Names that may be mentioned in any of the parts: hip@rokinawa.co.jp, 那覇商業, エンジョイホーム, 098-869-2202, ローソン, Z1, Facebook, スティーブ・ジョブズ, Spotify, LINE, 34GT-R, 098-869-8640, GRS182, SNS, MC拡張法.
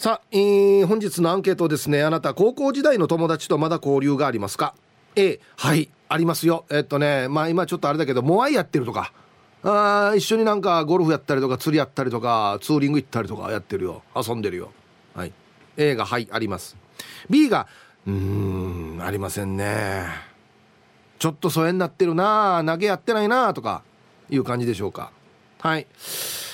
さあ、本日のアンケートですね。あなた高校時代の友達とまだ交流がありますか？ A、 はいありますよ。まあ今ちょっとあれだけどモアイやってるとか、一緒になんかゴルフやったりとか釣りやったりとかツーリング行ったりとかやってるよ、遊んでるよ。はい。 A がはいあります。 B がありませんね。ちょっと疎遠になってるな、投げやってないなとかいう感じでしょうか。はい。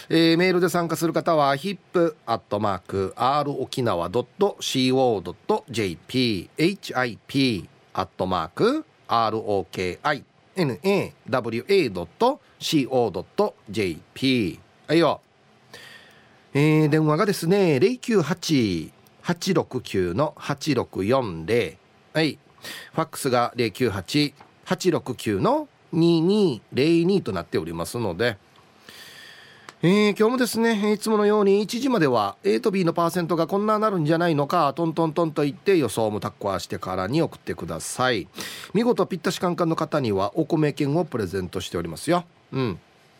メールで参加する方は hip@rokinawa.co.jp hip@rokinawa.co.jp。 はいよ。電話がですね 098-869-8640。 はい。ファックスが 098-869-2202 となっておりますので、今日もですねいつものように1時までは A と B のパーセントがこんななるんじゃないのかトントントンと言って予想もタッコアしてからに送ってください。見事ぴったしカンカンの方にはお米券をプレゼントしておりますよ。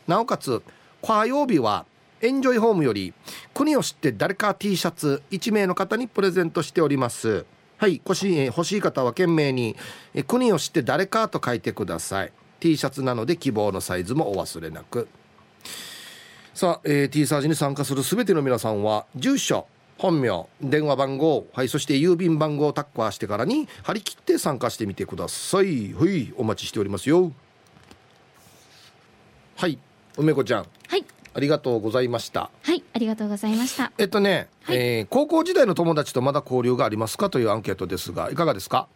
なおかつ火曜日はエンジョイホームより国を知って誰か T シャツ1名の方にプレゼントしております。はい。欲しい方は懸命に国を知って誰かと書いてください。 T シャツなので希望のサイズもお忘れなく。さあ、T サージに参加するすべての皆さんは住所、本名、電話番号、はい、そして郵便番号をタッカーしてからに張り切って参加してみてください。はい、お待ちしておりますよ。はい、梅子ちゃん、はい、ありがとうございました。はい、ありがとうございました。はい。高校時代の友達とまだ交流がありますかというアンケートですがいかがですか？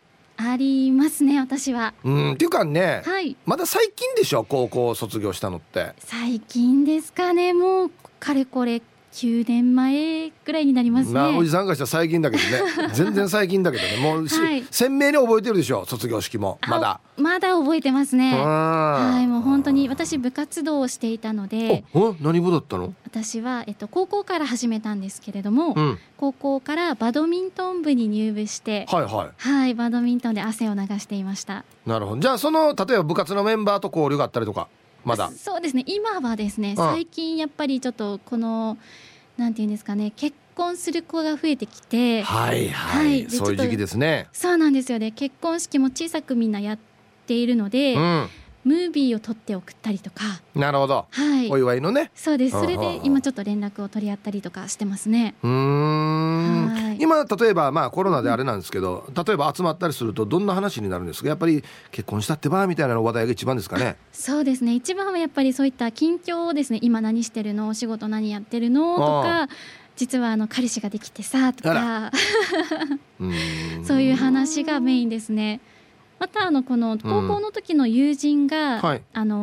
ありますね、私は。っていうかね、はい、まだ最近でしょ、高校卒業したのって。最近ですかね、もうかれこれ9年前くらいになりますね。おじさんがしたら最近だけどね全然最近だけどね、もう、はい、鮮明に覚えてるでしょ、卒業式も。まだ覚えてますね。はい、もう本当に私部活動をしていたので。何部だったの？私は、高校から始めたんですけれども、高校からバドミントン部に入部して、はいはいはい、バドミントンで汗を流していました。なるほど。じゃあその例えば部活のメンバーと交流があったりとか。まだそうですね、今はですね、最近やっぱりちょっとこのなんていうんですかね、結婚する子が増えてきて、はいはい、はい、そういう時期ですね。そうなんですよね。結婚式も小さくみんなやっているので、ムービーを撮って送ったりとか。なるほど、はい、お祝いのね。そうです。それで今ちょっと連絡を取り合ったりとかしてますね。はい。今例えば、まあ、コロナであれなんですけど、例えば集まったりするとどんな話になるんですか？やっぱり結婚したってばみたいなの話題が一番ですかね？そうですね、一番はやっぱりそういった近況をですね、今何してるの、お仕事何やってるのとか、実は彼氏ができてさとかそういう話がメインですね。またこの高校の時の友人が、はい、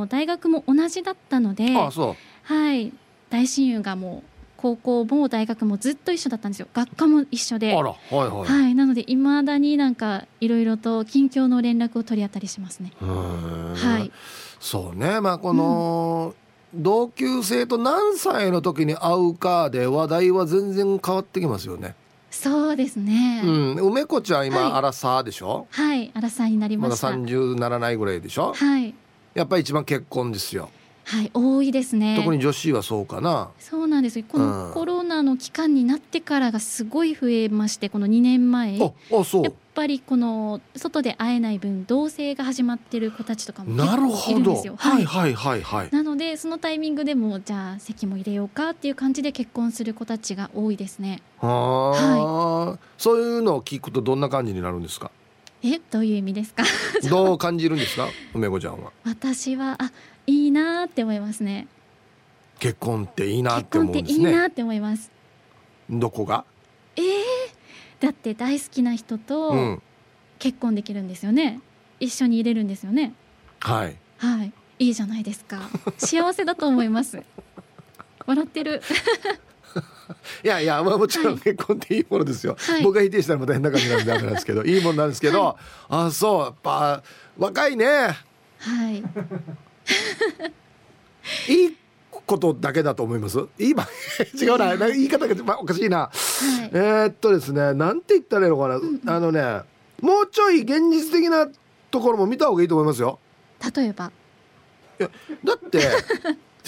大学も同じだったので、そう、はい、大親友がもう高校も大学もずっと一緒だったんですよ。学科も一緒で、はいはいはい、なので未だになんかいろいろと近況の連絡を取り合ったりしますね。はい、そうね、まあ、この、同級生と何歳の時に会うかで話題は全然変わってきますよね。そうですね。梅子ちゃん今、はい、アラサーでしょ？はい、アラサーになりました。まだ30ならないぐらいでしょ？はい。やっぱり一番結婚ですよ。はい、多いですね。特に女子はそうかな。そうなんですよ。このコロナの期間になってからがすごい増えまして、この2年前。そう。やっぱりこの外で会えない分、同棲が始まってる子たちとかも結構いるんですよ。なるほど。はいはいはいはい。なのでそのタイミングでもじゃあ席も入れようかっていう感じで結婚する子たちが多いですね。はい。そういうのを聞くとどんな感じになるんですか？どういう意味ですか？どう感じるんですか、梅子ちゃんは？私はいいなって思いますね。結婚っていいなって思うんですね。結婚っていいなって思います。どこが？だって大好きな人と結婚できるんですよね。一緒にいれるんですよね。はいはい、いいじゃないですか。幸せだと思います。笑ってる。いやいや、まあ、もちろん結婚っていいものですよ、はい、僕が否定したらまた変な感じなんでダメなんですけどいいものなんですけど、はい、そう、やっぱ若いね。はいいいことだけだと思います。違うな、言い方がおかしいな、はい、ですね、なんて言ったらいいのかな、もうちょい現実的なところも見た方がいいと思いますよ。例えば、いやだって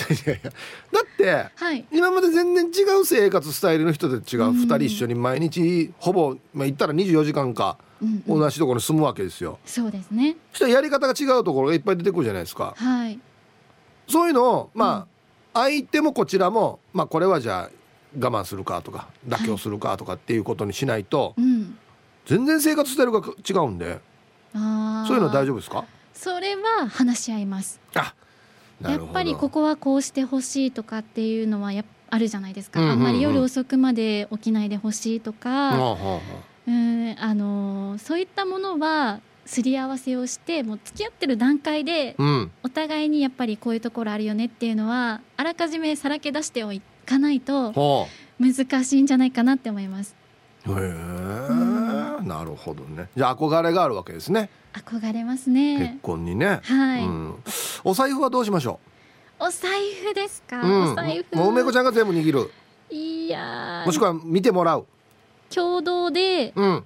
いやいやだって、はい、今まで全然違う生活スタイルの人たちが2人一緒に毎日ほぼ、まあ、言ったら24時間か、うんうん、同じところに住むわけですよ。そうですね。そしたらやり方が違うところがいっぱい出てくるじゃないですか、はい、そういうのを、まあうん、相手もこちらも、まあ、これはじゃあ我慢するかとか妥協するかとかっていうことにしないと、はいうん、全然生活スタイルが違うんで。あ、そういうのは大丈夫ですか？それは話し合います。あ、やっぱりここはこうしてほしいとかっていうのはあるじゃないですか、うんうんうん、あんまり夜遅くまで起きないでほしいとか、そういったものはすり合わせをして、もう付き合ってる段階でお互いにやっぱりこういうところあるよねっていうのはあらかじめさらけ出しておかないと難しいんじゃないかなって思います。へー、うん、なるほどね。じゃあ憧れがあるわけですね。憧れますね、結婚にね、はいうん、お財布はどうしましょう？お財布ですか、うん、お財布もうめこちゃんが全部握る、いやもしくは見てもらう、共同で、うん、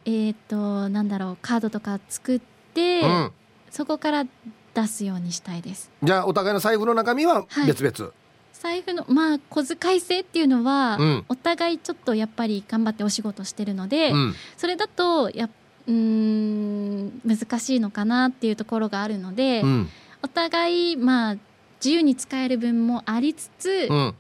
なんだろう、カードとか作って、うん、そこから出すようにしたいです。じゃあお互いの財布の中身は別々、はい、財布のまあ小遣い制っていうのは、うん、お互いちょっとやっぱり頑張ってお仕事してるので、うん、それだと難しいのかなっていうところがあるので、うん、お互いまあ自由に使える分もありつつ、うん、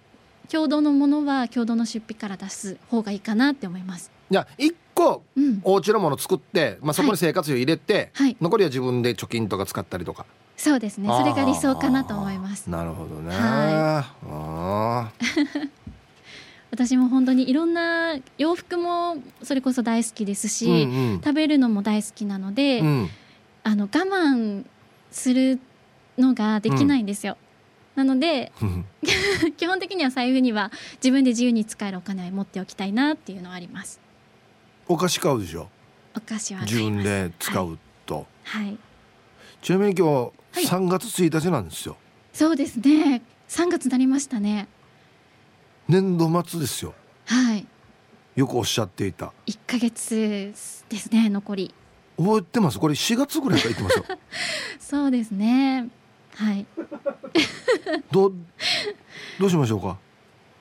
共同のものは共同の出費から出す方がいいかなって思います。じゃあ1個お家のもの作って、うんまあ、そこに生活費を入れて、はいはい、残りは自分で貯金とか使ったりとか。そうですね、それが理想かなと思います。なるほどね、はい、あ私も本当にいろんな洋服もそれこそ大好きですし、うんうん、食べるのも大好きなので、うん、我慢するのができないんですよ、うん、なので基本的には財布には自分で自由に使えるお金を持っておきたいなっていうのはあります。お菓子買うでしょ。お菓子は買います、自分で使うと、はいはい、ちなみに今日3月1日なんですよ、はい、そうですね、3月になりましたね。年度末ですよ、はい、よくおっしゃっていた1ヶ月ですね、残り覚えてます？これ4月ぐらいから言ってますよそうですね、はいどうしましょうか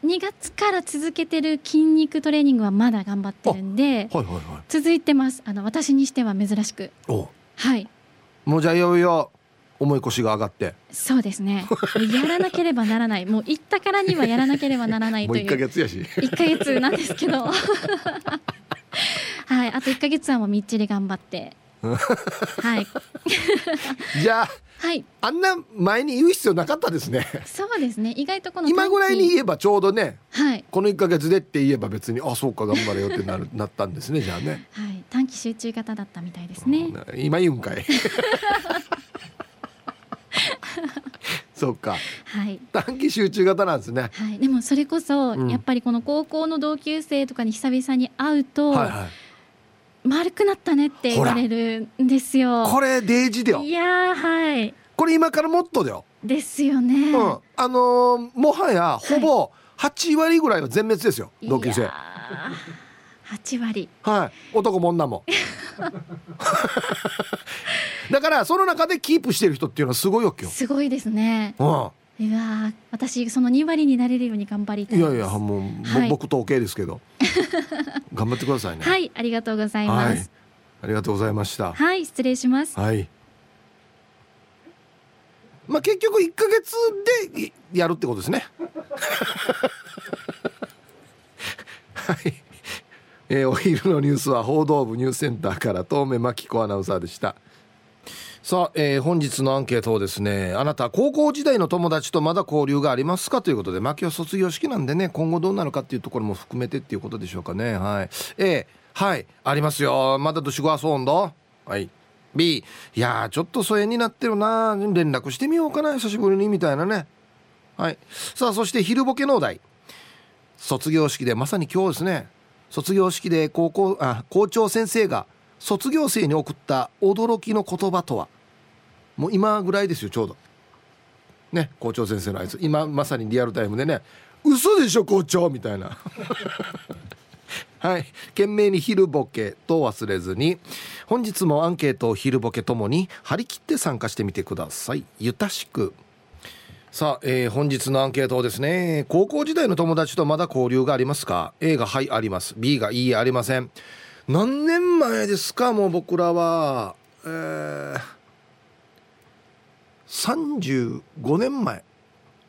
？2月から続けてる筋肉トレーニングはまだ頑張ってるんで、はいはいはい、続いてます。私にしては珍しく、おう、はい、もうじゃあいよいよ重い腰が上がって。そうですね、やらなければならない、もう行ったからにはやらなければならないというもう1ヶ月やし1ヶ月なんですけどはい、あと1ヶ月はもうみっちり頑張ってはいじゃあ、はい、あんな前に言う必要なかったですね。そうですね、意外とこの今ぐらいに言えばちょうどね、はい、この1ヶ月でって言えば別にあそうか頑張れよってなったんですね。じゃあね、はい、短期集中型だったみたいですね、うん、今言うんかいそうか、はい、短期集中型なんですね、はい、でもそれこそ、うん、やっぱりこの高校の同級生とかに久々に会うと、はいはい、丸くなったねって言われるんですよ。これデイジだよ。いや、はい、これ今からもっとだよ。ですよね、うん、もはやほぼ8割ぐらいは全滅ですよ、はい、同級生8割、はい、男も女もだからその中でキープしてる人っていうのはすごいわけよ。すごいですね、うん、うわ私その2割になれるように頑張りたいです。いやいやもう、はい、僕統計ですけど頑張ってくださいね。はい、ありがとうございます、はい、ありがとうございました。はい、失礼します、はい、まあ、結局1ヶ月でやるってことですねはいお昼のニュースは報道部ニュースセンターから東目真紀子アナウンサーでした。さあ、本日のアンケートをですね、あなた高校時代の友達とまだ交流がありますかということで、真紀は卒業式なんでね、今後どうなるかっていうところも含めてっていうことでしょうかね。はい、A、はい、ありますよ、まだ年後遊んだ、はい、B、いやちょっと疎遠になってるな、連絡してみようかな久しぶりにみたいなね。はい、さあそして昼ボケのお題、卒業式でまさに今日ですね、卒業式で校長先生が卒業生に送った驚きの言葉とは。もう今ぐらいですよ、ちょうどね、校長先生のあいつ今まさにリアルタイムでね、嘘でしょ校長みたいなはい、懸命に昼ボケと忘れずに、本日もアンケートを昼ボケともに張り切って参加してみてください。ゆたしく。さあ、本日のアンケートですね。高校時代の友達とまだ交流がありますか？ A がはいあります、 B がいいえありません。何年前ですか？もう僕らは、35年前。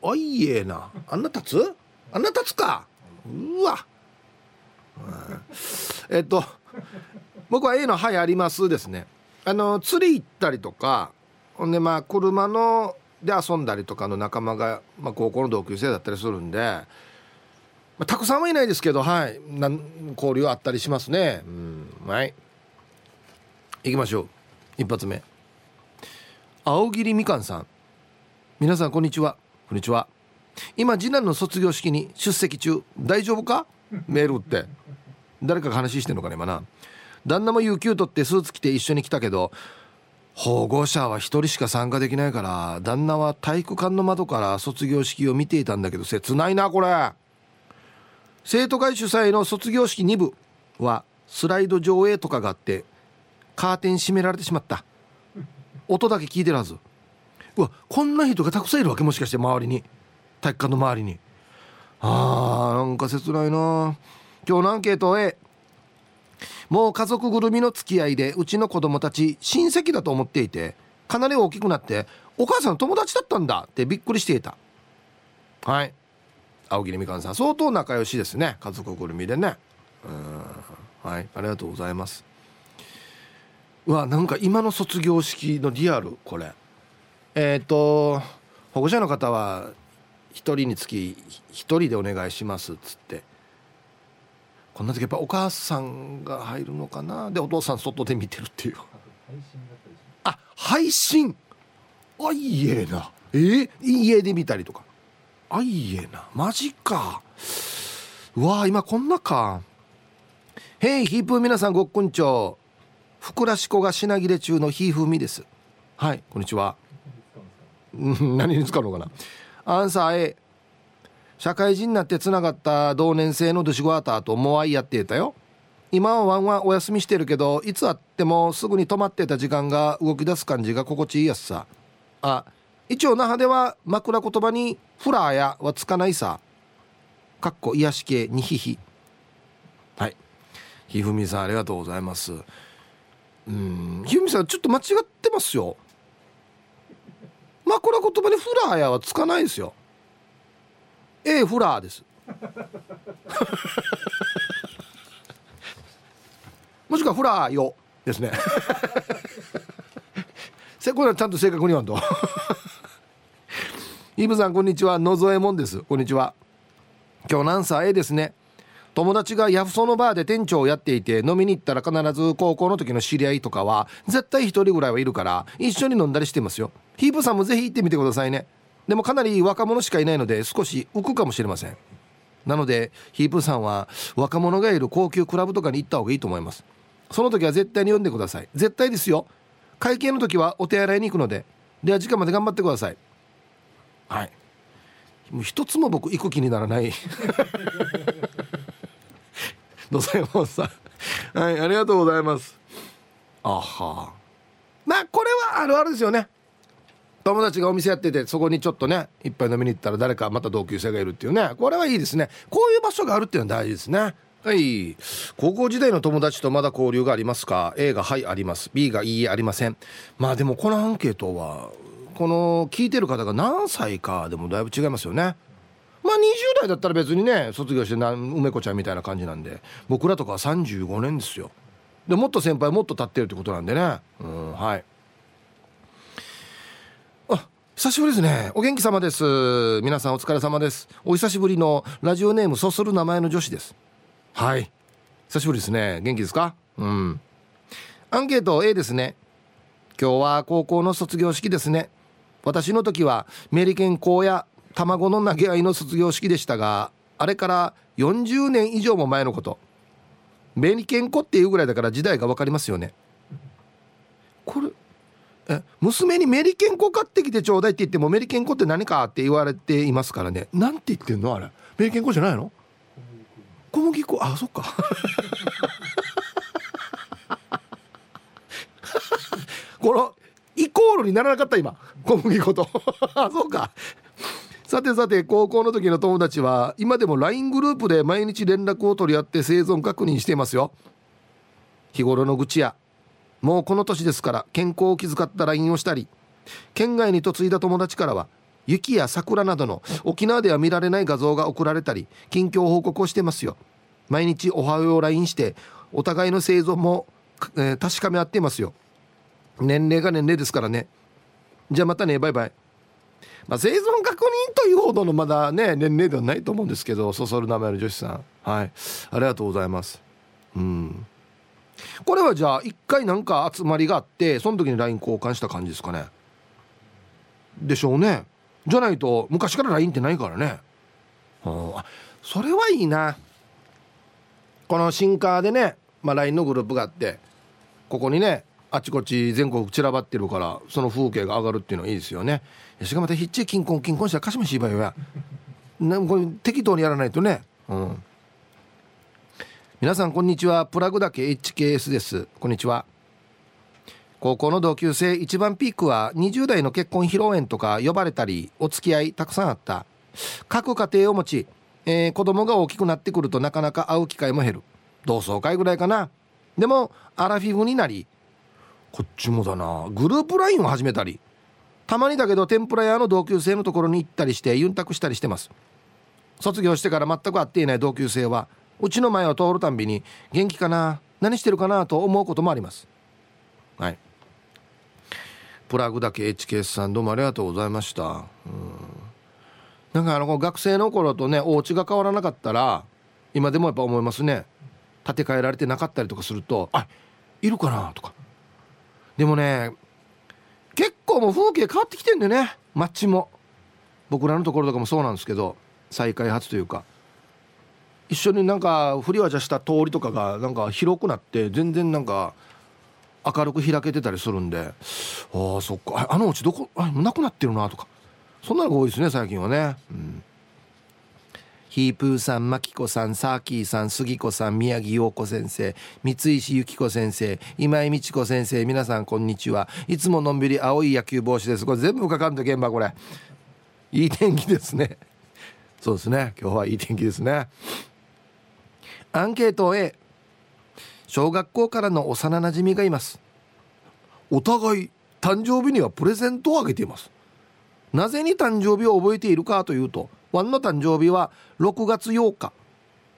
おいえな、あんな立つ？あんな立つか、うわ、僕は A のはいありますですね。釣り行ったりとか、ほんでまあ車ので遊んだりとかの仲間が、まあ、高校の同級生だったりするんで、まあ、たくさんはいないですけど、はい、交流あったりしますね。うん、はい、いきましょう。一発目、青桐みかんさん。皆さんこんにちは。こんにちは。今次男の卒業式に出席中。大丈夫か？メールって誰かが話してんのかね。今な、旦那も有給取ってスーツ着て一緒に来たけど、保護者は一人しか参加できないから旦那は体育館の窓から卒業式を見ていたんだけど、切ないなこれ。生徒会主催の卒業式2部はスライド上映とかがあって、カーテン閉められてしまった。音だけ聞いてるはず。うわ、こんな人がたくさんいるわけ、もしかして周りに、体育館の周りに。あー、なんか切ないな。今日のアンケート A。もう家族ぐるみの付き合いで、うちの子供たち親戚だと思っていて、かなり大きくなってお母さんの友達だったんだってびっくりしていた。はい、青桐みかんさん、相当仲良しですね、家族ぐるみでね。うん、はい、ありがとうございます。うわ、なんか今の卒業式のリアル、これ保護者の方は1人につき1人でお願いしますっつって、こんな時やっぱお母さんが入るのかな、でお父さん外で見てるっていう。あ、配信、あいえな、家で見たりとか、あいえな、マジか。うわ、今こんなか。ヘイヒープー、皆さんごっくんちょう。ふくらしこが品切れ中のひーふみです。はい、こんにちは。何に使うのかな。アンサー A。社会人になってつながった同年生のドシゴアターとモアイやっていたよ。今はワンワンお休みしてるけど、いつあってもすぐに止まってた時間が動き出す感じが心地いいやつさ。あ、一応那覇では枕言葉にフラーやはつかないさ、かっこ癒し系にひひ。はい、ひふみさんありがとうございます。ひふみさんちょっと間違ってますよ。枕言葉にフラーやはつかないですよ。A フラーです。もしくはフラーよですね。これはちゃんと正確に言わんと。イブさんこんにちは、のぞえもんです。こんにちは。今日アンサー A ですね。友達がヤフソのバーで店長をやっていて、飲みに行ったら必ず高校の時の知り合いとかは絶対一人ぐらいはいるから、一緒に飲んだりしてますよ。ヒープさんもぜひ行ってみてくださいね。でもかなり若者しかいないので少し浮くかもしれません。なのでヒープさんは若者がいる高級クラブとかに行った方がいいと思います。その時は絶対に読んでください。絶対ですよ。会計の時はお手洗いに行くので、では時間まで頑張ってください。はい、もう一つも僕行く気にならない。どうぞ山本さん、はい、ありがとうございます。あは、まあこれはあるあるですよね。友達がお店やってて、そこにちょっとね一杯飲みに行ったら誰かまた同級生がいるっていうね、これはいいですね。こういう場所があるっていうのは大事ですね。はい、高校時代の友達とまだ交流がありますか？ A がはいあります、 B がいいえありません。まあでもこのアンケートはこの聞いてる方が何歳かでもだいぶ違いますよね。まあ20代だったら別にね、卒業して梅子ちゃんみたいな感じなんで、僕らとかは35年ですよ。でもっと先輩もっと経ってるってことなんでね。うん、はい、久しぶりですね。お元気様です。皆さんお疲れ様です。お久しぶりのラジオネームそする名前の女子です。はい、久しぶりですね。元気ですか？うん。アンケート A ですね。今日は高校の卒業式ですね。私の時はメリケン校や卵の投げ合いの卒業式でしたが、あれから40年以上も前のこと。メリケン校っていうぐらいだから時代が分かりますよね。これ娘にメリケンコ買ってきてちょうだいって言っても、メリケンコって何かって言われていますからね。なんて言ってんのあれ、メリケンコじゃないの、小麦粉。あ、そっか。このイコールにならなかった今、小麦粉と。あ、そうか。さてさて、高校の時の友達は今でも LINE グループで毎日連絡を取り合って生存確認していますよ。日頃の愚痴や、もうこの年ですから健康を気遣った LINE をしたり、県外に嫁いだ友達からは雪や桜などの沖縄では見られない画像が送られたり、近況報告をしてますよ。毎日おはようを LINE してお互いの生存も、確かめ合っていますよ。年齢が年齢ですからね。じゃあまたね、バイバイ。生存確認というほどのまだね年齢ではないと思うんですけど、そそる名前の女子さん、はい、ありがとうございます。うん、これはじゃあ一回なんか集まりがあって、その時に LINE 交換した感じですかね。でしょうね。じゃないと昔から LINE ってないからね。あ、それはいいな。この新カーでね、LINE のグループがあって、ここにねあちこち全国散らばってるから、その風景が上がるっていうのはいいですよね。しかもまたひっちいキンコンキンコンしたらかしましいばよやな、これ適当にやらないとね、うん、皆さんこんにちは、プラグだけ HKS です。こんにちは。高校の同級生一番ピークは20代の結婚披露宴とか呼ばれたり、お付き合いたくさんあった。各家庭を持ち、子供が大きくなってくるとなかなか会う機会も減る。同窓会ぐらいかな。でもアラフィフになり、こっちもだな、グループ LINE を始めたり、たまにだけど天ぷら屋の同級生のところに行ったりしてユンタクしたりしてます。卒業してから全く会っていない同級生は、うちの前を通るたんびに元気かな、何してるかなと思うこともあります。はい、プラグだけ HKS さん、どうもありがとうございました。うん、なんか学生の頃とねお家が変わらなかったら、今でもやっぱ思いますね。建て替えられてなかったりとかすると、あ、いるかなとか。でもね、結構もう風景変わってきてんだよね、街も。僕らのところとかもそうなんですけど、再開発というか、一緒になんか振り渡した通りとかがなんか広くなって、全然なんか明るく開けてたりするんで、ああそっか、あのうちどこ、あ、なくなってるなとか、そんなのが多いですね最近はね。うん、ヒープーさん、マキコさん、サーキーさん、スギコさん、宮城陽子先生、三石由紀子先生、今井美智子先生、皆さんこんにちは。いつものんびり青い野球帽子です。これ全部かかんと現場、これいい天気ですね。そうですね、今日はいい天気ですね。アンケート A、小学校からの幼なじみがいます。お互い誕生日にはプレゼントをあげています。なぜに誕生日を覚えているかというと、ワンの誕生日は6月8日、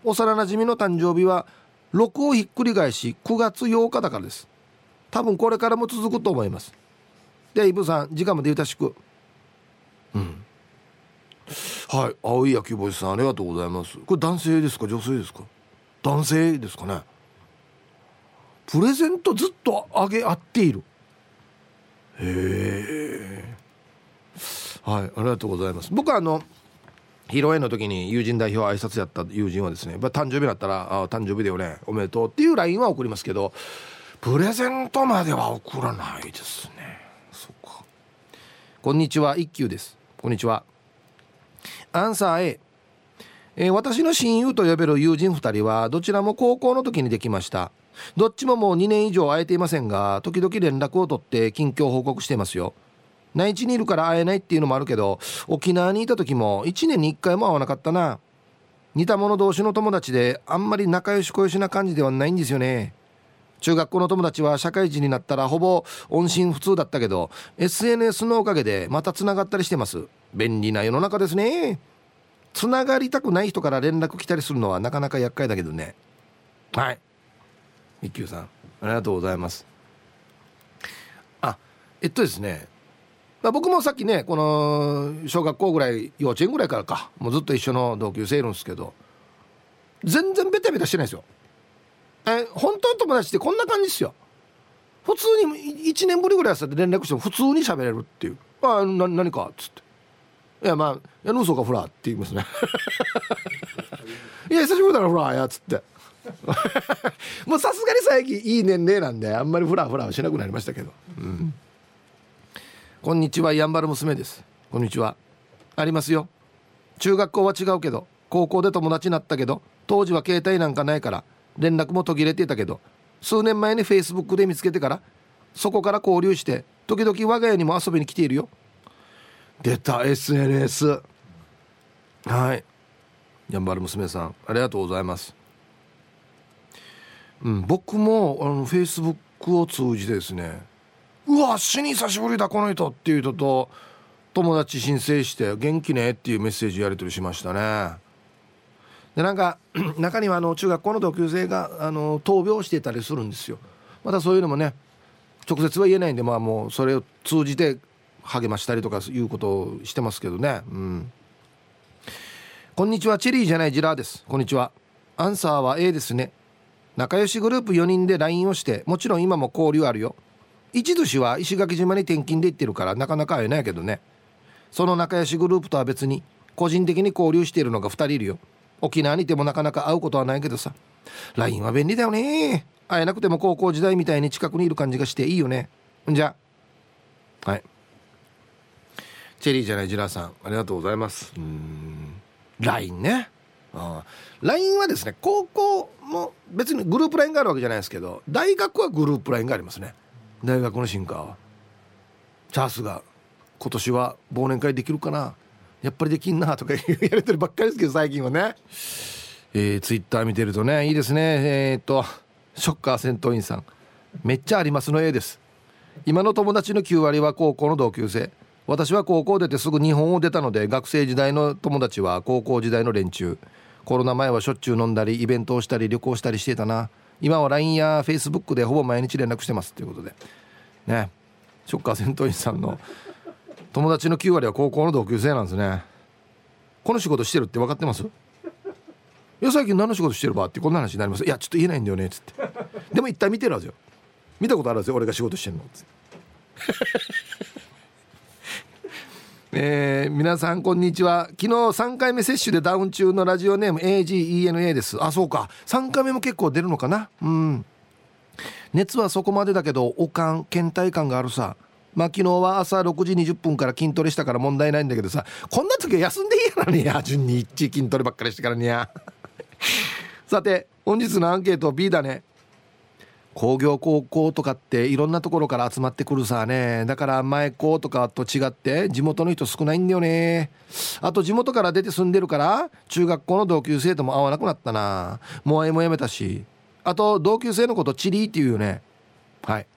幼なじみの誕生日は6をひっくり返し9月8日だからです。多分これからも続くと思います。で、イブさん、時間までゆたしく。うん、はい、青い野球帽子さん、ありがとうございます。これ男性ですか、女性ですか？男性ですかね。プレゼントずっとあげ合っている。へー、はい、ありがとうございます。僕は披露宴の時に友人代表挨拶やった友人はですね、誕生日だったら、あ、誕生日だよね、おめでとうっていう LINE は送りますけど、プレゼントまでは送らないですね。そうか。こんにちは、一休です。こんにちは。アンサー A、私の親友と呼べる友人2人はどちらも高校の時にできました。どっちももう2年以上会えていませんが、時々連絡を取って近況報告していますよ。内地にいるから会えないっていうのもあるけど、沖縄にいた時も1年に1回も会わなかったな。似た者同士の友達であんまり仲良し小良しな感じではないんですよね。中学校の友達は社会人になったらほぼ音信不通だったけど、 SNS のおかげでまたつながったりしてます。便利な世の中ですね。つながりたくない人から連絡来たりするのはなかなか厄介だけどね。はい、一休さん、ありがとうございます。あ、ですね、僕もさっきね、この小学校ぐらい、幼稚園ぐらいからか、もうずっと一緒の同級生いるんですけど、全然ベタベタしてないですよ。本当の友達ってこんな感じですよ。普通に1年ぶりぐらいさって連絡しても普通に喋れるっていう。あ、何かっつって、いや、まあ嘘かフラって言いますねいや、久しぶりだなフラやっつってもうさすがに最近いい年齢なんで、あんまりフラフラはしなくなりましたけど。うん、こんにちは、やんばる娘です。こんにちは。ありますよ。中学校は違うけど、高校で友達になったけど、当時は携帯なんかないから連絡も途切れていたけど、数年前に Facebook で見つけてから、そこから交流して、時々我が家にも遊びに来ているよ。出た SNS。はい、やんばる娘さんありがとうございます。うん、僕もフェイスブックを通じてですね、うわ死に久しぶりだこの人っていう人と友達申請して元気ねっていうメッセージやり取りしましたね。でなんか中には中学校の同級生が闘病してたりするんですよ。またそういうのもね直接は言えないんで、まあもうそれを通じて励ましたりとかいうことをしてますけどね。うん、こんにちは、チェリーじゃないジラーです。こんにちは。アンサーは A ですね。仲良しグループ4人で LINE をして、もちろん今も交流あるよ。一寿司は石垣島に転勤で行ってるからなかなか会えないけどね。その仲良しグループとは別に個人的に交流しているのが2人いるよ。沖縄にいてもなかなか会うことはないけどさ、 LINE は便利だよね。会えなくても高校時代みたいに近くにいる感じがしていいよね。じゃあ、はい、チェリーじゃないジラーさんありがとうございます。うーん、 LINE ね。LINE はですね、高校も別にグループ LINE があるわけじゃないですけど、大学はグループ LINE がありますね。大学の進化はチャースが今年は忘年会できるかな、やっぱりできんなとかやれてるばっかりですけど最近はね。ツイッター見てるとね、いいですね。ショッカー戦闘員さん、めっちゃありますの A です。今の友達の9割は高校の同級生。私は高校出てすぐ日本を出たので、学生時代の友達は高校時代の連中。コロナ前はしょっちゅう飲んだりイベントをしたり旅行したりしてたな。今は LINE や Facebook でほぼ毎日連絡してますということでね。ショッカー戦闘員さんの友達の9割は高校の同級生なんですね。この仕事してるって分かってます？いや最近何の仕事してるばってこんな話になります。いやちょっと言えないんだよねつって。でも一体見てるはずよ。見たことあるはずよ、俺が仕事してるのつって皆さんこんにちは。昨日3回目接種でダウン中のラジオネーム AGENA です。あ、そうか、3回目も結構出るのかな。うん、熱はそこまでだけど悪寒倦怠感があるさ。まあ昨日は朝6時20分から筋トレしたから問題ないんだけどさ、こんな時は休んでいいやなにや、順に一致筋トレばっかりしてからにやさて本日のアンケート B だね。工業高校とかっていろんなところから集まってくるさね。だから前校とかと違って地元の人少ないんだよね。あと地元から出て住んでるから中学校の同級生とも会わなくなったな。もう A もやめたし、あと同級生のことチリーっていうよね。はい、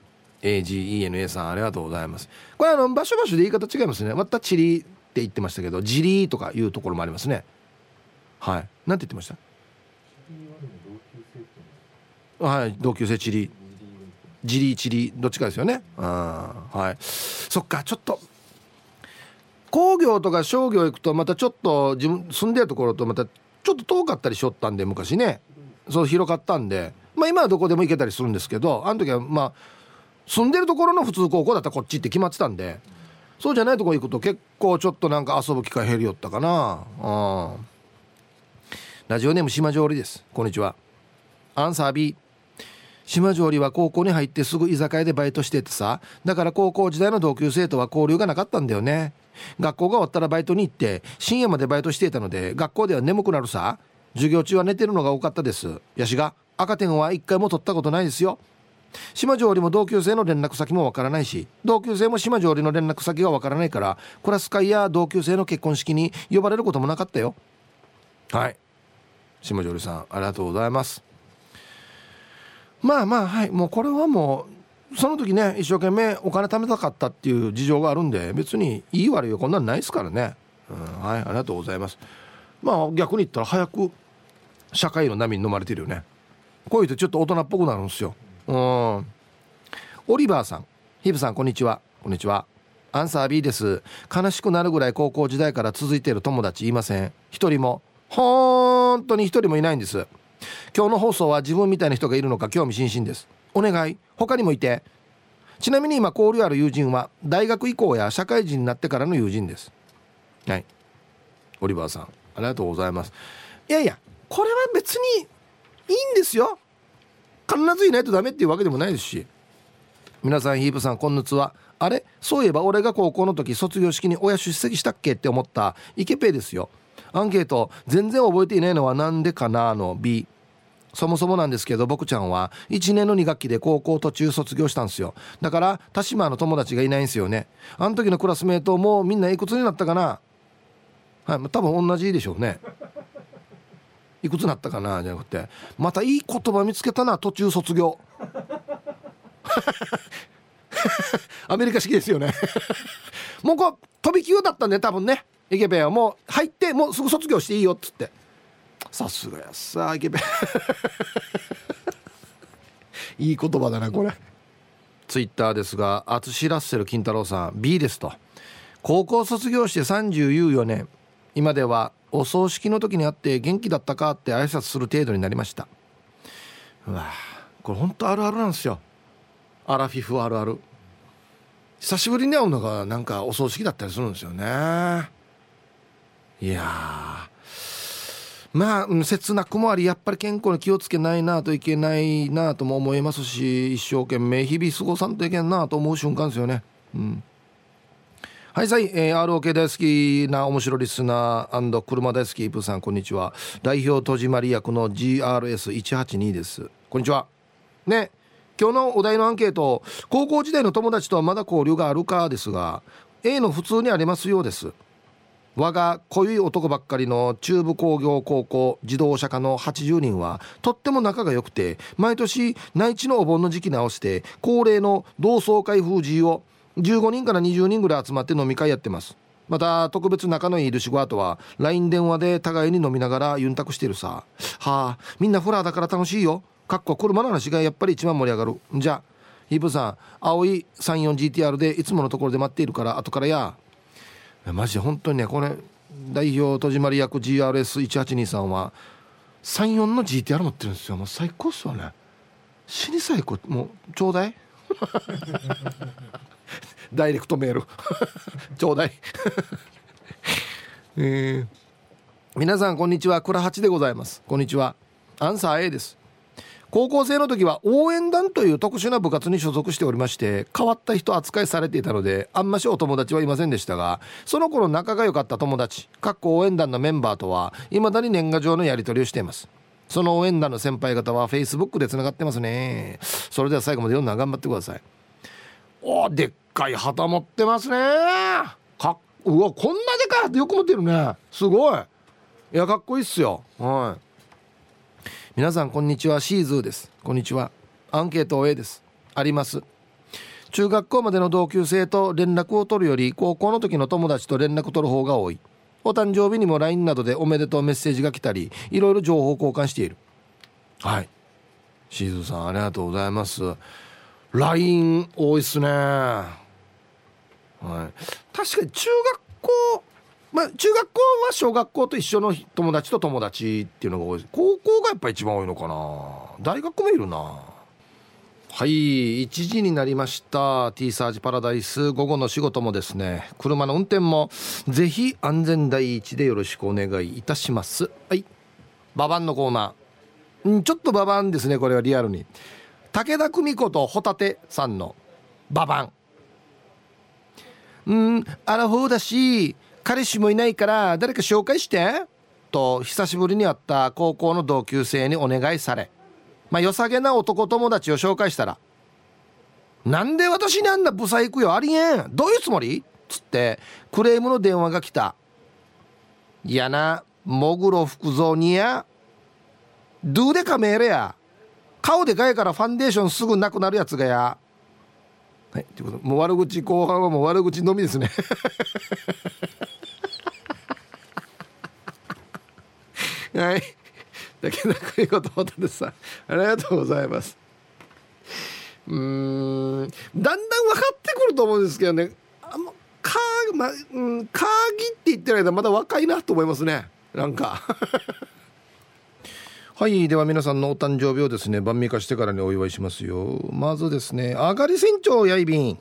AGENA さんありがとうございます。これ場所場所で言い方違いますね。またチリーって言ってましたけど、ジリーとかいうところもありますね。はい、なんて言ってました？はい、同級生チリジリチリどっちかですよね。あ、はい、そっか。ちょっと工業とか商業行くとまたちょっと自分住んでるところとまたちょっと遠かったりしょったんで、昔ね、そう広かったんで、まあ今はどこでも行けたりするんですけど、あの時はまあ住んでるところの普通高校だったらこっちって決まってたんで、そうじゃないところ行くと結構ちょっとなんか遊ぶ機会減りよったかな。あ、ラジオネーム島上理です。こんにちは。アンサー B。 島上里は高校に入ってすぐ居酒屋でバイトしててさ、だから高校時代の同級生とは交流がなかったんだよね。学校が終わったらバイトに行って深夜までバイトしていたので学校では眠くなるさ。授業中は寝てるのが多かったです。やしが赤点は一回も取ったことないですよ。島上里も同級生の連絡先もわからないし、同級生も島上里の連絡先がわからないから、クラス会や同級生の結婚式に呼ばれることもなかったよ。はい、島上里さんありがとうございます。まあまあ、はい、もうこれはもうその時ね一生懸命お金貯めたかったっていう事情があるんで、別にいい悪いはこんなんないですからね。うん、はい、ありがとうございます。まあ逆に言ったら早く社会の波に飲まれてるよね。こういうとちょっと大人っぽくなるんですよ。うん、オリバーさん、ヒブさんこんにちは。こんにちは。アンサー B です。悲しくなるぐらい高校時代から続いている友達いません。一人も、本当に一人もいないんです。今日の放送は自分みたいな人がいるのか興味津々です。お願い、他にもいて。ちなみに今交流ある友人は大学以降や社会人になってからの友人です。はい、オリバーさんありがとうございます。いやいや、これは別にいいんですよ。必ずいないとダメっていうわけでもないですし。皆さん、ヒープさんこんにちは。あれ、そういえば俺が高校の時卒業式に親出席したっけって思ったイケペイですよ。アンケート全然覚えていないのはなんでかなの B。 そもそもなんですけど、僕ちゃんは1年の2学期で高校途中卒業したんですよ。だから田島の友達がいないんですよね。あの時のクラスメートもうみんないくつになったかな。はい、多分同じでしょうね。いくつなったかなじゃなくて、またいい言葉見つけたな、途中卒業アメリカ式ですよねもうこう飛び級だったんで多分ね、イケベはもう入ってもうすぐ卒業していいよっつって、さすがやさイケベいい言葉だなこれ。ツイッターですが、アツシラッセル金太郎さん B ですと。高校卒業して34年、今ではお葬式の時に会って元気だったかって挨拶する程度になりました。うわこれほんとあるあるなんですよ、アラフィフあるある。久しぶりに会うのがなんかお葬式だったりするんですよね。いやまあ切なくもあり、やっぱり健康に気をつけないなといけないなとも思いますし、一生懸命日々過ごさんといけんなと思う瞬間ですよね、うん、はいさい、ROK 大好きな面白リスナー&車大好きイプさんこんにちは。代表戸締まり役の GRS182 です。こんにちはね。今日のお題のアンケート、高校時代の友達とはまだ交流があるかですが、 A の普通にありますようです。我が濃い男ばっかりの中部工業高校自動車科の80人はとっても仲が良くて、毎年内地のお盆の時期に合わせて恒例の同窓会風事を15人から20人ぐらい集まって飲み会やってます。また特別仲のいいルシゴアートは LINE 電話で互いに飲みながらユンタクしてるさ。はあ、みんなフラーだから楽しいよ。かっこ車の話がやっぱり一番盛り上がる。じゃあヒブさん、青い 34GT-R でいつものところで待っているから後からや。マジで本当にね、これ代表戸締まり役 GRS182 さんは 3,4 の GTR 持ってるんですよ。もう最高っすよね。死に最高、もうちょうだいダイレクトメールちょうだい、皆さんこんにちは、倉八でございます。こんにちは。アンサー A です。高校生の時は応援団という特殊な部活に所属しておりまして、変わった人扱いされていたのであんましお友達はいませんでしたが、その頃仲が良かった友達応援団のメンバーとは未だに年賀状のやり取りをしています。その応援団の先輩方は Facebook でつながってますね。それでは最後まで読んだら頑張ってください。おでっかい旗持ってますね。うわこんなでかい旗よく持ってるね。すごい。いやかっこいいっすよ。はい、皆さんこんにちは、シーズーです。こんにちは。アンケート A です。あります。中学校までの同級生と連絡を取るより高校の時の友達と連絡取る方が多い。お誕生日にも LINE などでおめでとうメッセージが来たり、いろいろ情報交換している。はい、シーズーさんありがとうございます。 LINE 多いっすね、はい、確かに中学校、まあ、中学校は小学校と一緒の友達と友達っていうのが多い。高校がやっぱ一番多いのかな。大学もいるな。はい、1時になりました。 T サージパラダイス、午後の仕事もですね、車の運転もぜひ安全第一でよろしくお願いいたします。はい、ババンのコーナー、ちょっとババンですね。これはリアルに武田久美子とホタテさんのババン。アラフォーだし彼氏もいないから誰か紹介してと久しぶりに会った高校の同級生にお願いされ、まあ良さげな男友達を紹介したら、なんで私にあんなブサイクよ、ありえん、どういうつもりつってクレームの電話が来た。いやな、モグロ福蔵にやドゥでかめえれや、顔でかいからファンデーションすぐなくなるやつがや。はい、ということ、もう悪口、後半はもう悪口のみですねはい、だけどこういうことでさ、ありがとうございます。だんだん分かってくると思うんですけどね、カーギって言ってる間まだ若いなと思いますね、なんかはい、では皆さんのお誕生日をですね晩御飯してからにお祝いしますよ。まずですね、あがり船長やいびん、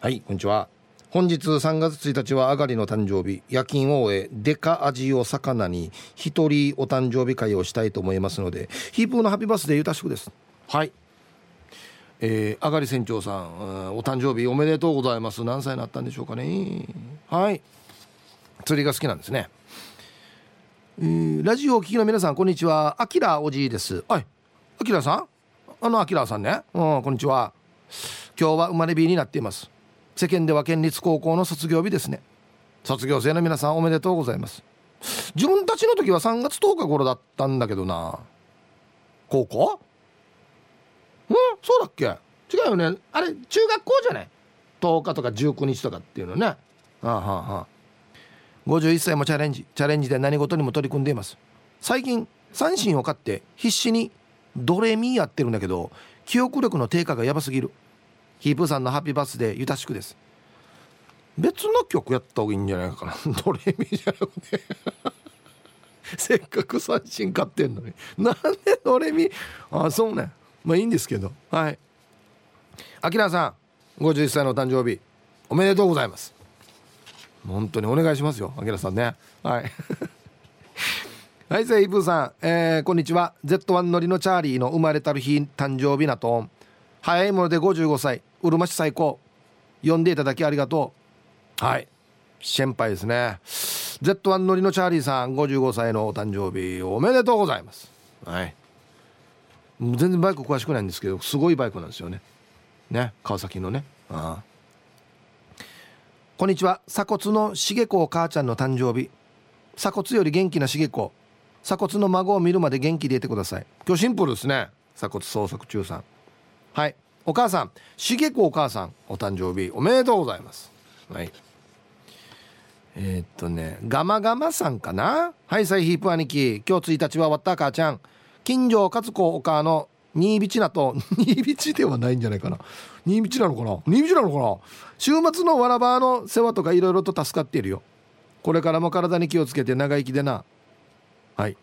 はい、こんにちは。本日3月1日はあがりの誕生日。夜勤を終えデカ味を魚に一人お誕生日会をしたいと思いますので、ヒープーのハピバスでゆたしくです。はい、あがり船長さん、お誕生日おめでとうございます。何歳になったんでしょうかね。はい、釣りが好きなんですね。ラジオを聞きの皆さんこんにちは、アキラおじいです。はい、アキラさん、アキラさんね、うん、こんにちは。今日は生まれ日になっています。世間では県立高校の卒業日ですね。卒業生の皆さんおめでとうございます。自分たちの時は3月10日頃だったんだけどな。高校？そうだっけ？違うよね。あれ中学校じゃない？10日とか19日とかっていうのね。はあはあはあ。51歳もチャレンジで何事にも取り組んでいます。最近三振を買って必死にドレミやってるんだけど、記憶力の低下がやばすぎる。ヒープさんのハッピーバースデーゆたしくです。別の曲やった方がいいんじゃないかな。ドレミじゃなくてせっかく三振買ってんのになんでドレミ。あ、そうね。まあいいんですけど。はい、アキラさん51歳の誕生日おめでとうございます。本当にお願いしますよ、アキラさんね。はいはい、セイブーさん、こんにちは。 Z1 乗りのチャーリーの生まれたる日誕生日なとん。早いもので55歳、うるま市最高。呼んでいただきありがとう。はい、先輩ですね。 Z1 乗りのチャーリーさん55歳のお誕生日おめでとうございます。はい、もう全然バイク詳しくないんですけど、すごいバイクなんですよね。ね、川崎のね。ああ、こんにちは。鎖骨の茂子母ちゃんの誕生日。鎖骨より元気な茂子、鎖骨の孫を見るまで元気でいてください。今日シンプルですね。鎖骨捜索中さん。はい、お母さん、茂子お母さんお誕生日おめでとうございます。はい、ガマガマさんかな。はい、サイヒープ兄貴、今日1日は終わった母ちゃん、近所勝子お母の新ビチナと新ビチではないんじゃないかな。新ビチなのかな。週末のわらばの世話とかいろいろと助かっているよ。これからも体に気をつけて長生きでな。はい、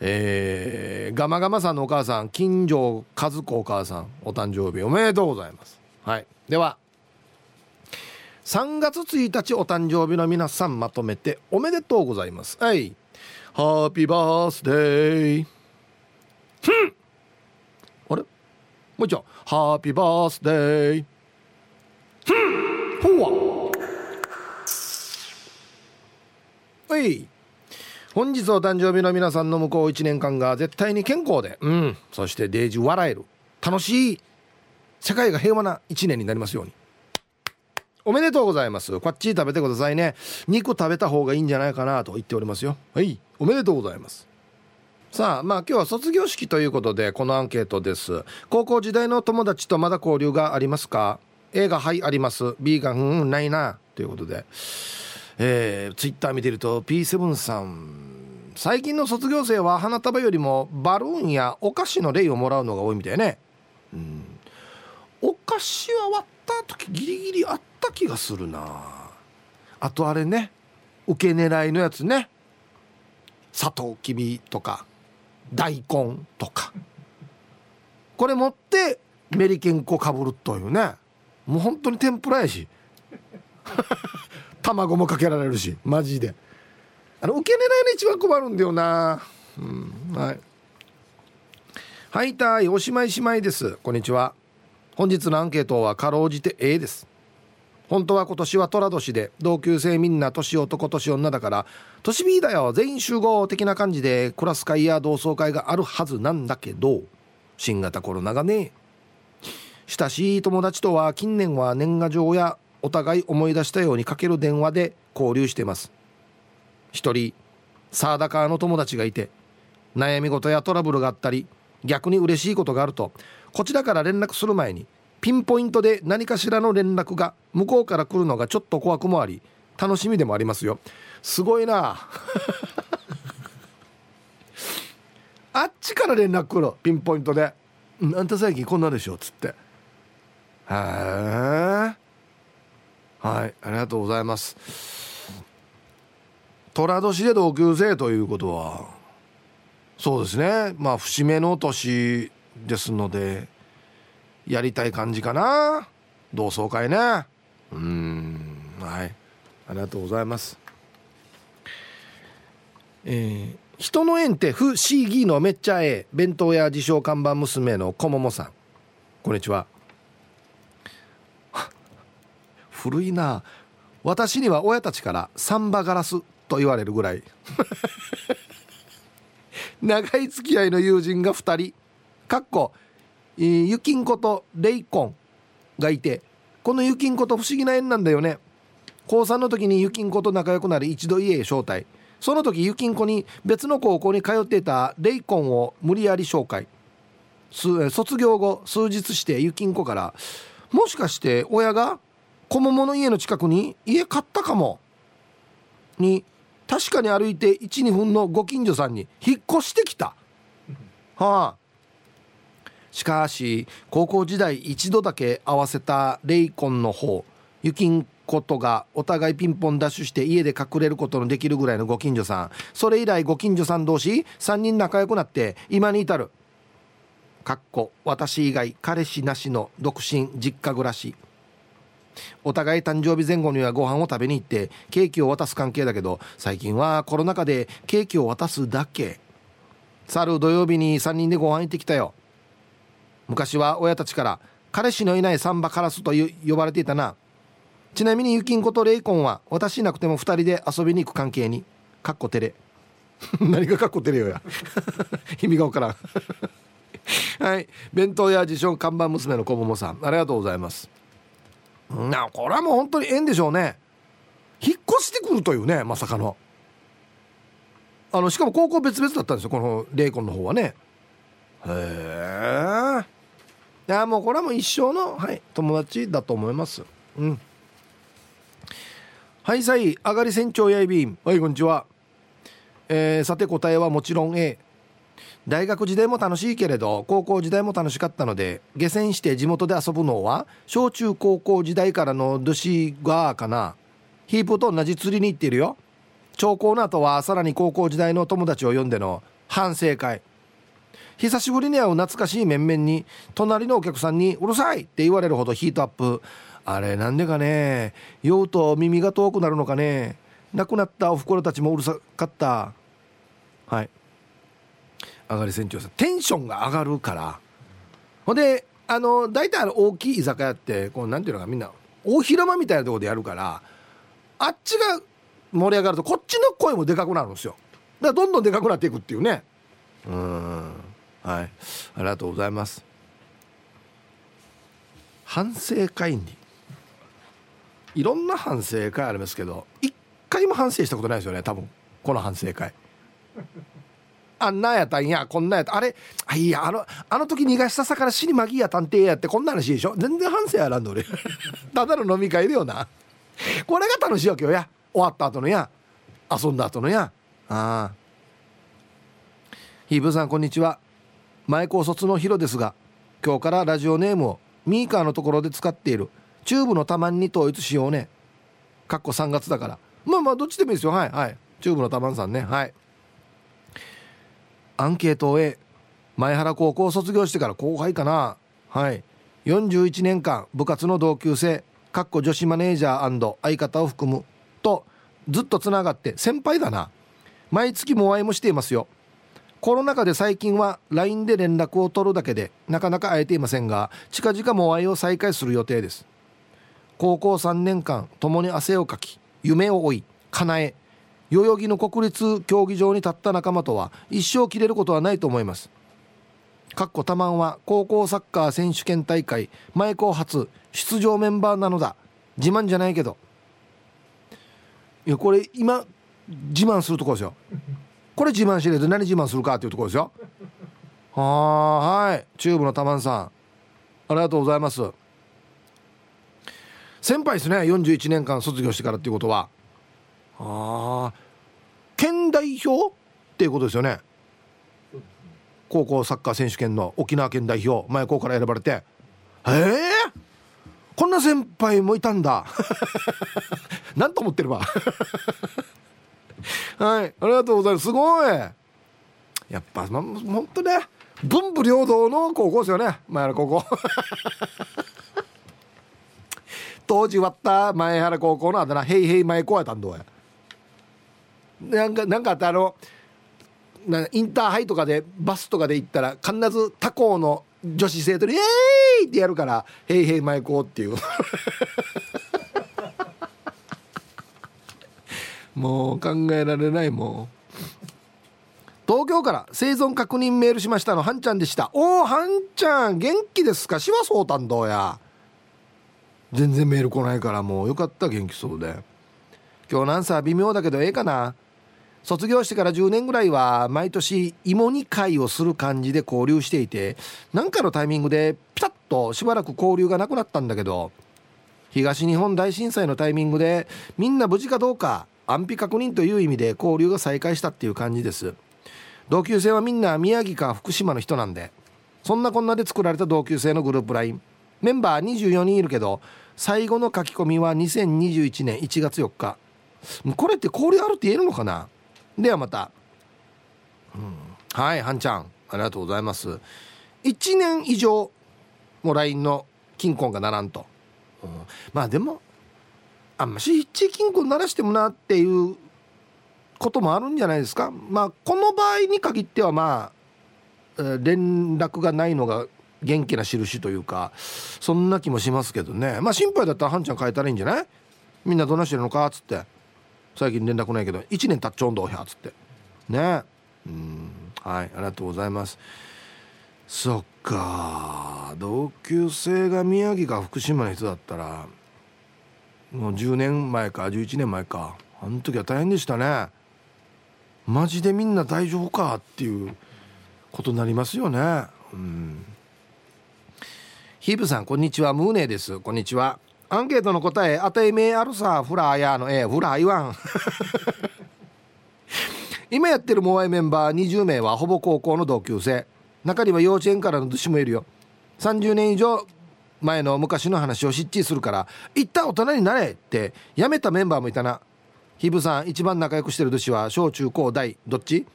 ガマガマさんのお母さん、金城和子お母さんお誕生日おめでとうございます。はい、では3月1日お誕生日の皆さんまとめておめでとうございます。はい、ハッピーバースデー。もう一応ハッピーバースデー。本日お誕生日の皆さんの向こう1年間が絶対に健康で、そしてデージ笑える楽しい世界が平和な1年になりますように。おめでとうございます。こっち食べてくださいね。肉食べた方がいいんじゃないかなと言っておりますよ。はい、おめでとうございます。さあ、まあ今日は卒業式ということでこのアンケートです。高校時代の友達とまだ交流がありますか？ A がはい、あります。 B がないなということで、ツイッター見てると P7 さん、最近の卒業生は花束よりもバルーンやお菓子の礼をもらうのが多いみたいね。お菓子は割った時ギリギリあった気がするな。あとあれね、受け狙いのやつね、サトウキビとか大根とか、これ持ってメリケンコかぶるというね。もう本当に天ぷらやし卵もかけられるし、マジで受け狙いの一番困るんだよな。はい、はいたいおしまいしまいです。こんにちは。本日のアンケートはかろうじて A です。本当は今年は寅年で同級生みんな年男年女だから年 B だよ全員集合的な感じでクラス会や同窓会があるはずなんだけど、新型コロナがね。親しい友達とは近年は年賀状やお互い思い出したようにかける電話で交流してます。一人サーダカーの友達がいて、悩み事やトラブルがあったり逆に嬉しいことがあるとこちらから連絡する前にピンポイントで何かしらの連絡が向こうから来るのがちょっと怖くもあり楽しみでもありますよ。すごいなあっちから連絡来るピンポイントで、あんた最近こんなでしょつって。はい、ありがとうございます。寅年で同級生ということはそうですね、まあ節目の年ですのでやりたい感じかな、同窓会ね。はい、ありがとうございます。人の縁って不思議のめっちゃええ弁当屋自称看板娘のこももさん、こんにちは古いな。私には親たちからサンバガラスと言われるぐらい長い付き合いの友人が2人かっこゆきんことレイコンがいて、このゆきんこと不思議な縁なんだよね。高3の時にゆきんこと仲良くなり一度家へ招待。その時ゆきんこに別の高校に通っていたレイコンを無理やり紹介。卒業後数日してゆきんこから、もしかして親が子供の家の近くに家買ったかもに、確かに歩いて 1,2 分のご近所さんに引っ越してきた。はあ。しかし高校時代一度だけ会わせたレイコンの方、ゆきんことがお互いピンポンダッシュして家で隠れることのできるぐらいのご近所さん。それ以来ご近所さん同士3人仲良くなって今に至る。かっこ私以外彼氏なしの独身実家暮らし。お互い誕生日前後にはご飯を食べに行ってケーキを渡す関係だけど、最近はコロナ禍でケーキを渡すだけ。去る土曜日に3人でご飯行ってきたよ。昔は親たちから彼氏のいないサンバカラスと呼ばれていたな。ちなみにゆきんことレイコンは私いなくても2人で遊びに行く関係に。かっこてれ何がかっこてれよや意味がわからんはい、弁当屋自称看板娘の小桃さん、ありがとうございます。な、これはもう本当に縁でしょうね。引っ越してくるというね、まさかの。しかも高校別々だったんですよ、このレイコンの方はね。へえ。いや、もうこれはもう一生の、はい、友達だと思います。うん。はい、さいあがり船長やいびん、はい、こんにちは。さて答えはもちろん A。大学時代も楽しいけれど高校時代も楽しかったので、下船して地元で遊ぶのは小中高校時代からのドシガーかな。ヒープと同じ釣りに行っているよ。長考の後はさらに高校時代の友達を呼んでの反省会。久しぶりに会う懐かしい面々に隣のお客さんにうるさいって言われるほどヒートアップ。あれなんでかね、酔うと耳が遠くなるのかね。亡くなったおふくろたちもうるさかった。はい、上がり船長さん、テンションが上がるから。ほんで大体大きい居酒屋ってこうなんていうのか、みんな大広間みたいなところでやるから、あっちが盛り上がるとこっちの声もでかくなるんですよ。だからどんどんでかくなっていくっていうね。うーん、はい、ありがとうございます。反省会にいろんな反省会ありますけど、一回も反省したことないですよね、多分この反省会あんなやったんや、こんなやった、あれ、あ、いや、あの時逃がしたさから死にまぎや探偵やって、こんな話でしょ。全然反省やらんの俺ただの飲み会だよなこれが楽しいわけよや、終わった後のや、遊んだ後のや。ああ、ひぶさんこんにちは。前高卒のヒロですが、今日からラジオネームをミーカーのところで使っているチューブのたまんに統一しようね。かっこ3月だから、まあまあどっちでもいいですよ。はいはい、チューブのたまんさんね。はい、アンケート A。 前原高校を卒業してから後輩かな。はい、41年間部活の同級生女子マネージャー&相方を含むとずっとつながって、先輩だな。毎月もお会いもしていますよ。コロナ禍で最近は LINE で連絡を取るだけでなかなか会えていませんが、近々もお会いを再開する予定です。高校3年間共に汗をかき、夢を追い叶え、代々木の国立競技場に立った仲間とは一生切れることはないと思います。たまんは高校サッカー選手権大会前校初出場メンバーなのだ。自慢じゃないけど。いや、これ今自慢するところですよ。これ自慢しないと何自慢するかっていうところですよ。ああ、はい。チューブのたまんさん、ありがとうございます。先輩ですね。41年間卒業してからっていうことは。ああ、県代表っていうことですよね。高校サッカー選手権の沖縄県代表、前校から選ばれて、こんな先輩もいたんだなんと思ってればはい、ありがとうございます。すごい、やっぱ本当ね、文武両道の高校ですよね、前原高校当時割った前原高校のあだ名、ヘイヘイ前校やったんだ。なんかあって、インターハイとかでバスとかで行ったら必ず他校の女子生徒にイエーイってやるから、ヘイヘイ前校っていうもう考えられない。もう東京から生存確認メールしましたのハンちゃんでした。おお、ハンちゃん元気ですか。しはそうたんどうや、全然メール来ないから、もうよかった、元気そうで。今日なんさ微妙だけどええかな。卒業してから10年ぐらいは毎年芋煮会をする感じで交流していて、何かのタイミングでピタッとしばらく交流がなくなったんだけど、東日本大震災のタイミングでみんな無事かどうか安否確認という意味で交流が再開したっていう感じです。同級生はみんな宮城か福島の人なんで、そんなこんなで作られた同級生のグループ LINE、 メンバー24人いるけど、最後の書き込みは2021年1月4日。これって交流あるって言えるのかな。ではまた。はい、はんちゃんありがとうございます。1年以上もう LINE の金婚がならんと、まあでもあんまし一金婚ならしてもなっていうこともあるんじゃないですか。まあこの場合に限ってはまあ連絡がないのが元気な印というか、そんな気もしますけどね。まあ心配だったらはんちゃん変えたらいいんじゃない。みんなどないしてるのかっつって、最近連絡ないけど1年経っちゃうんだおやっつってね。はい、ありがとうございます。そっか、同級生が宮城か福島の人だったらもう10年前か11年前か、あの時は大変でしたね。マジでみんな大丈夫かっていうことになりますよね。ヒブさんこんにちは、ムーネです。こんにちは。アンケートの答え、あたいめあるさフラーやのフラー言わん今やってるモアイメンバー20名はほぼ高校の同級生、中には幼稚園からの弟子もいるよ。30年以上前の昔の話をしっちりするから一旦大人になれってやめたメンバーもいたな。ひぶさん一番仲良くしてる弟子は小中高大どっち、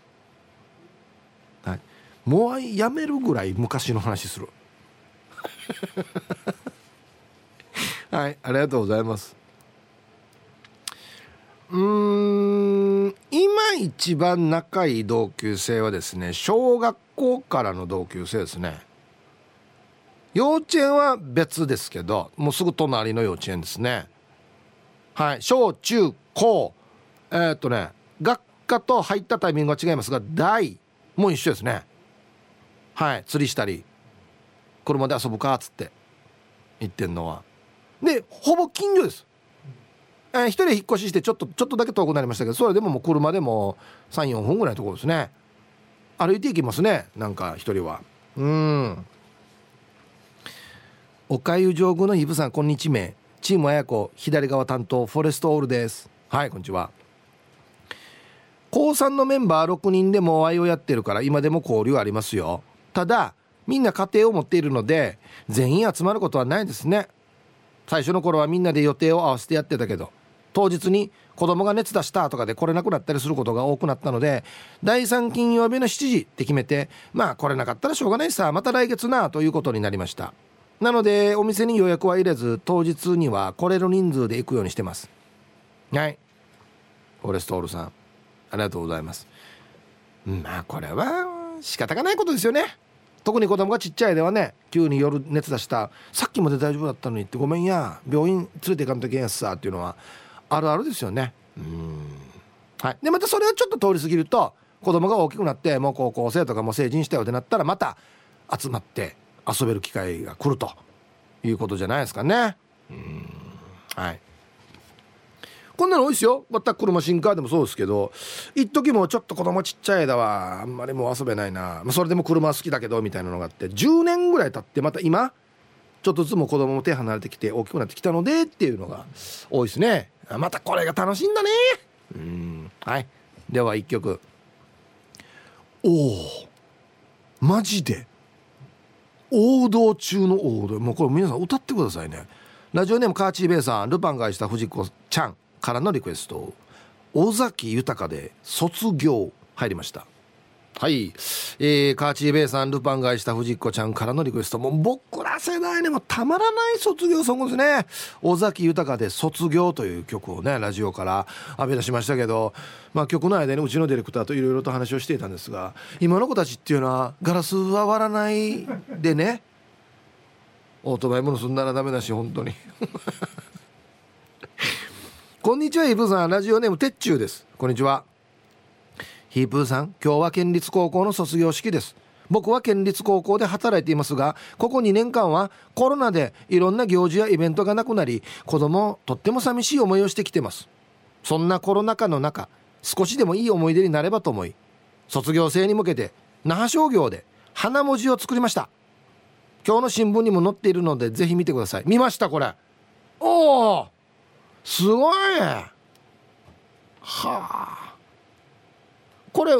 はい、もうやめるぐらい昔の話するはい、ありがとうございます。今一番仲いい同級生はですね、小学校からの同級生ですね。幼稚園は別ですけど、もうすぐ隣の幼稚園ですね。はい、小中高学科と入ったタイミングは違いますが、大も一緒ですね。はい、釣りしたり車で遊ぶかっつって行ってんのはでほぼ近所です。一人引っ越ししてちょっとだけ遠くなりましたけど、それでももう車でも 3,4 分ぐらいのところですね。歩いていきますね。なんか一人はおかゆ上宮のひぶさんこんにちは。チームあやこ左側担当フォレストオールです。はい、こんにちは。高3のメンバー6人でモアイをやってるから今でも交流ありますよ。ただみんな家庭を持っているので全員集まることはないですね。最初の頃はみんなで予定を合わせてやってたけど、当日に子供が熱出したとかで来れなくなったりすることが多くなったので、第3金曜日の7時って決めて、まあ来れなかったらしょうがないさ、また来月なということになりました。なのでお店に予約は入れず、当日には来れる人数で行くようにしてます。はい、フォレストオールさんありがとうございます。まあこれは仕方がないことですよね。特に子供がちっちゃいではね、急に夜熱出した、さっきまで大丈夫だったのにってごめんや、病院連れて行かんといけんやつさっていうのはあるあるですよね。はい、でまたそれをちょっと通り過ぎると、子供が大きくなってもう高校生とかもう成人したよってなったら、また集まって遊べる機会が来るということじゃないですかね。はい、こんなの多いですよ。また車新カーでもそうですけど、一時もちょっと子供ちっちゃいだわ、あんまりもう遊べないな、それでも車好きだけどみたいなのがあって、10年ぐらい経ってまた今ちょっとずつも子供も手離れてきて大きくなってきたのでっていうのが多いですね。またこれが楽しいんだね。はい、では1曲。おーマジで王道中の王道、もうこれ皆さん歌ってくださいね。ラジオネームカーチーベイさん、ルパンが愛した藤子ちゃんからのリクエスト、尾崎豊で卒業入りました。はい、カーチーベイさん、ルパンが愛した藤子ちゃんからのリクエスト、もう僕ら世代にもたまらない卒業ソングですね。尾崎豊で卒業という曲をね、ラジオから浴び出しましたけど、まあ曲の間にうちのディレクターといろいろと話をしていたんですが、今の子たちっていうのはガラスは割らないでね、オートバイも盗んだらダメだし本当にこんにちは、ヒプさん。ラジオネームてっちゅうです。こんにちは。ヒプさん、今日は県立高校の卒業式です。僕は県立高校で働いていますが、ここ2年間はコロナでいろんな行事やイベントがなくなり、子供とっても寂しい思いをしてきてます。そんなコロナ禍の中、少しでもいい思い出になればと思い、卒業生に向けて那覇商業で花文字を作りました。今日の新聞にも載っているのでぜひ見てください。見ました？これ、おーすごい。はあ、これ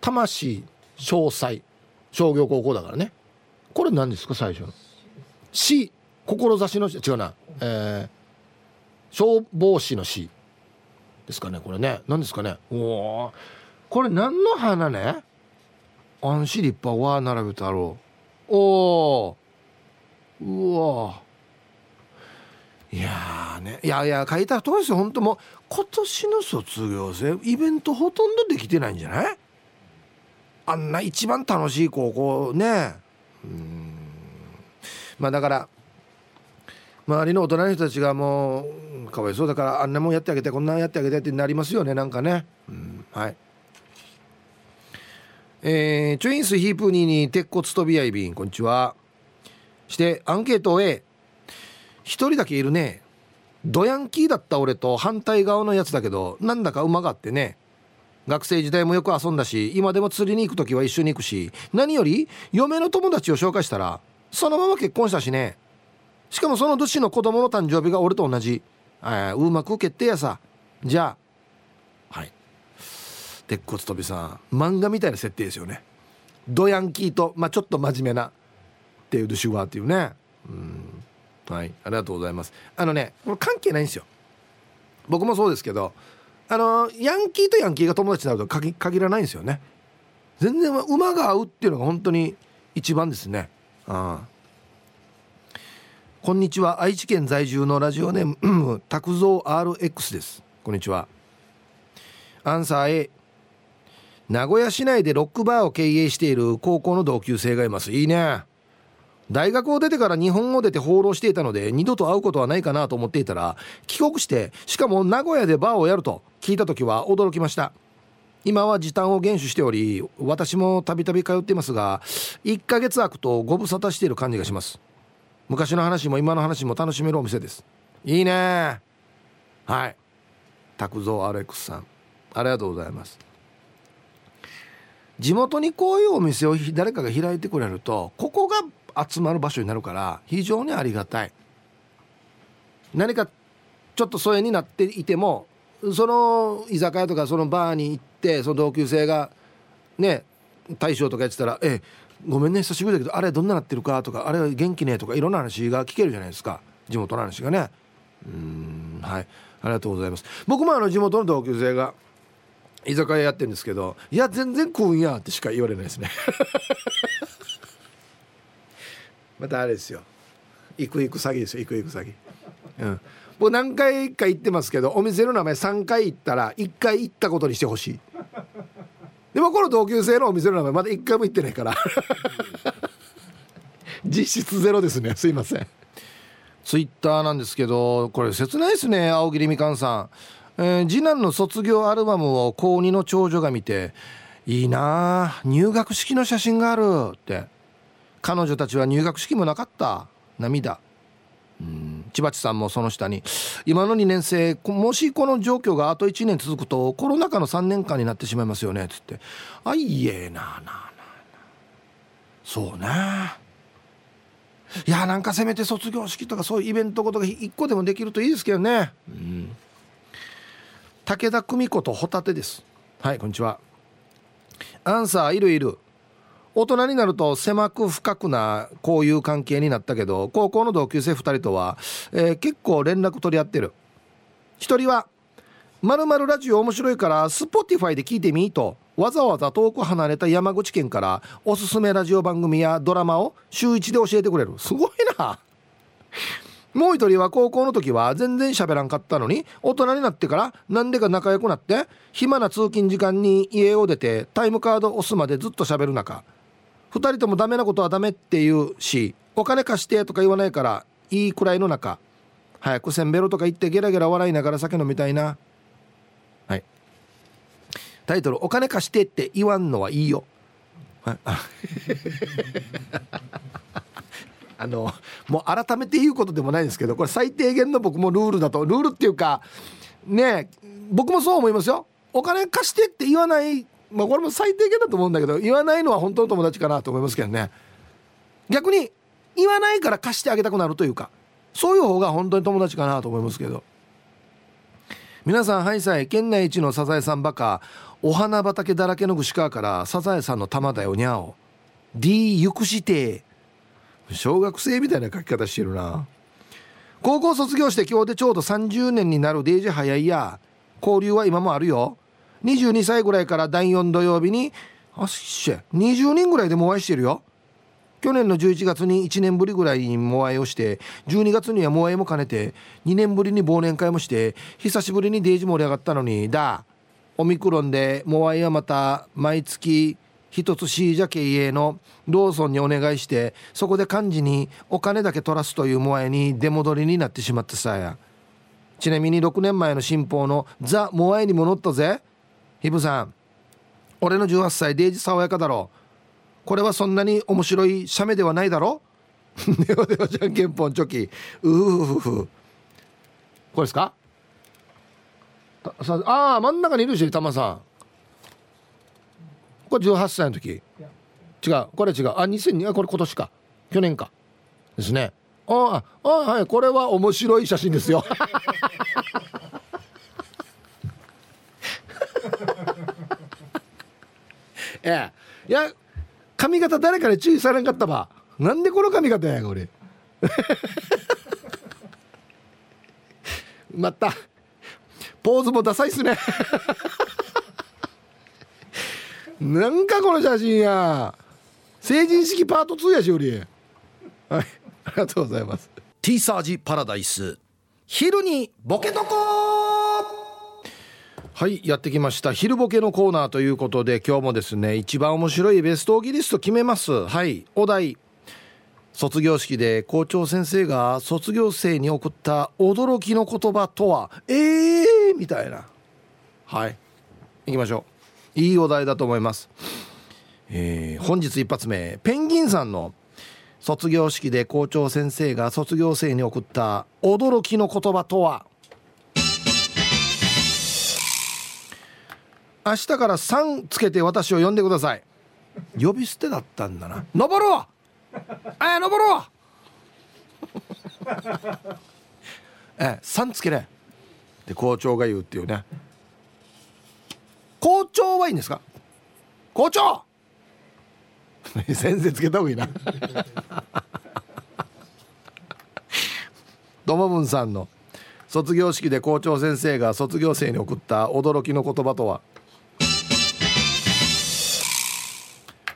魂詳細商業高校だからね。これ何ですか？最初の志、志の志、違うな、消防士の志ですかね。これね、何ですかね。おー、これ何の花ね。あんし立派は並べてあろう。おー、うわー、いやーね、いやいや、書いたとおりですよ。本当もう今年の卒業生イベントほとんどできてないんじゃない？あんな一番楽しい高校ね。まあだから周りの大人の人たちがもうかわいそうだから、あんなもんやってあげて、こんなんやってあげてってなりますよね、なんかね。はい。チュインスヒープニーに鉄骨飛び合い便、こんにちは。してアンケート A、 一人だけいるね。ドヤンキーだった俺と反対側のやつだけど、なんだか馬があってね。学生時代もよく遊んだし、今でも釣りに行くときは一緒に行くし、何より嫁の友達を紹介したらそのまま結婚したしね。しかもその年の子供の誕生日が俺と同じ。うまく決定やさ。じゃあ、はい。鉄骨飛びさん、漫画みたいな設定ですよね。ドヤンキーと、まあ、ちょっと真面目なっていうドシュワーっていうね。はい、ありがとうございます。これ関係ないんですよ。僕もそうですけど、ヤンキーとヤンキーが友達になるとは限らないんですよね。全然馬が合うっていうのが本当に一番ですね。こんにちは。愛知県在住のラジオネーム拓造 RX です。こんにちは。アンサー A、 名古屋市内でロックバーを経営している高校の同級生がいます。いいね。大学を出てから日本を出て放浪していたので、二度と会うことはないかなと思っていたら、帰国して、しかも名古屋でバーをやると聞いた時は驚きました。今は時短を厳守しており、私もたびたび通っていますが、1ヶ月空くとご無沙汰している感じがします。昔の話も今の話も楽しめるお店です。いいね。はい、拓造 RX さん、ありがとうございます。地元にこういうお店を誰かが開いてくれると、ここが集まる場所になるから非常にありがたい。何かちょっと疎遠になっていても、その居酒屋とかそのバーに行って、その同級生がね、大将とかやってたら、ごめんね久しぶりだけど、あれどんななってるかとか、あれ元気ねとか、いろんな話が聞けるじゃないですか、地元の話がね。はい、ありがとうございます。僕も地元の同級生が居酒屋やってるんですけど、いや全然食うんやってしか言われないですね。またあれですよ、行く行く詐欺ですよ、行く行く詐欺。もう何回か行ってますけど、お店の名前3回行ったら1回行ったことにしてほしい。でもこの同級生のお店の名前まだ1回も行ってないから実質ゼロですね。すいません。ツイッターなんですけど、これ切ないですね。青桐みかんさん、次男の卒業アルバムを高2の長女が見て、いいな入学式の写真があるって。彼女たちは入学式もなかった。涙。千葉地さんもその下に、今の2年生もしこの状況があと1年続くとコロナ禍の3年間になってしまいますよねっつって。あいえなあなあなあ、そうね。いや、なんかせめて卒業式とかそういうイベントことが1個でもできるといいですけどね。武田久美子とホタテです。はい、こんにちは。アンサー、いるいる。大人になると狭く深くなこういう関係になったけど、高校の同級生2人とは、結構連絡取り合ってる。1人は〇〇ラジオ面白いからSpotifyで聞いてみと、わざわざ遠く離れた山口県からおすすめラジオ番組やドラマを週1で教えてくれる。すごいな。もう1人は高校の時は全然喋らんかったのに、大人になってからなんでか仲良くなって、暇な通勤時間に家を出てタイムカード押すまでずっと喋る中、2人ともダメなことはダメって言うし、お金貸してとか言わないからいいくらいの中、早くせんべろとか言ってゲラゲラ笑いながら酒飲みたいな。はい、タイトル、お金貸してって言わんのはいいよ。はい、もう改めて言うことでもないんですけど、これ最低限の僕もルールだと、ルールっていうかね、僕もそう思いますよ。お金貸してって言わない、まあ、これも最低限だと思うんだけど、言わないのは本当の友達かなと思いますけどね。逆に言わないから貸してあげたくなるというか、そういう方が本当に友達かなと思いますけど。皆さん、ハイサイ、県内一のサザエさんバカ、お花畑だらけの串川からサザエさんの玉だよにゃお D ゆくして、小学生みたいな書き方してるな。高校卒業して今日でちょうど30年になるデージ早いや。交流は今もあるよ。22歳ぐらいから第4土曜日にあっしゃ20人ぐらいでもお会いしてるよ。去年の11月に1年ぶりぐらいにモアイをして、12月にはモアイも兼ねて、2年ぶりに忘年会もして、久しぶりにデージ盛り上がったのにだ。オミクロンでモアイはまた毎月一つ C じゃ経営のローソンにお願いして、そこで幹事にお金だけ取らすというモアイに出戻りになってしまってさや。ちなみに6年前の新報のザ・モアイにも載ったぜ。ヒブさん、俺の18歳デージ爽やかだろ。これはそんなに面白いシャメではないだろではではじゃんけんぽんチョキ。これですか。ああ、真ん中にいるし、玉さん。これ18歳の時。違う、これ違う。あ、2002、あ、これ今年か。去年か。ですね。ああ、はい、これは面白い写真ですよ。いや、髪型誰かに注意されんかったば。なんでこの髪型や俺。またポーズもダサいっすね。なんかこの写真や成人式パート2やしより。はい、ありがとうございます。 T サージパラダイス、昼にボケとこー。はい、やってきました昼ボケのコーナーということで、今日もですね、一番面白いベストオギリスト決めます。はい、お題、卒業式で校長先生が卒業生に送った驚きの言葉とは。みたいな。はい、いきましょう。いいお題だと思います。本日一発目、ペンギンさんの卒業式で校長先生が卒業生に送った驚きの言葉とは。明日から3つけて私を呼んでください。呼び捨てだったんだな。登ろう、登ろう。3つけねで校長が言うっていうね。校長はいいんですか、校長。先生つけた方がいいな。ドモブンさんの卒業式で校長先生が卒業生に送った驚きの言葉とは。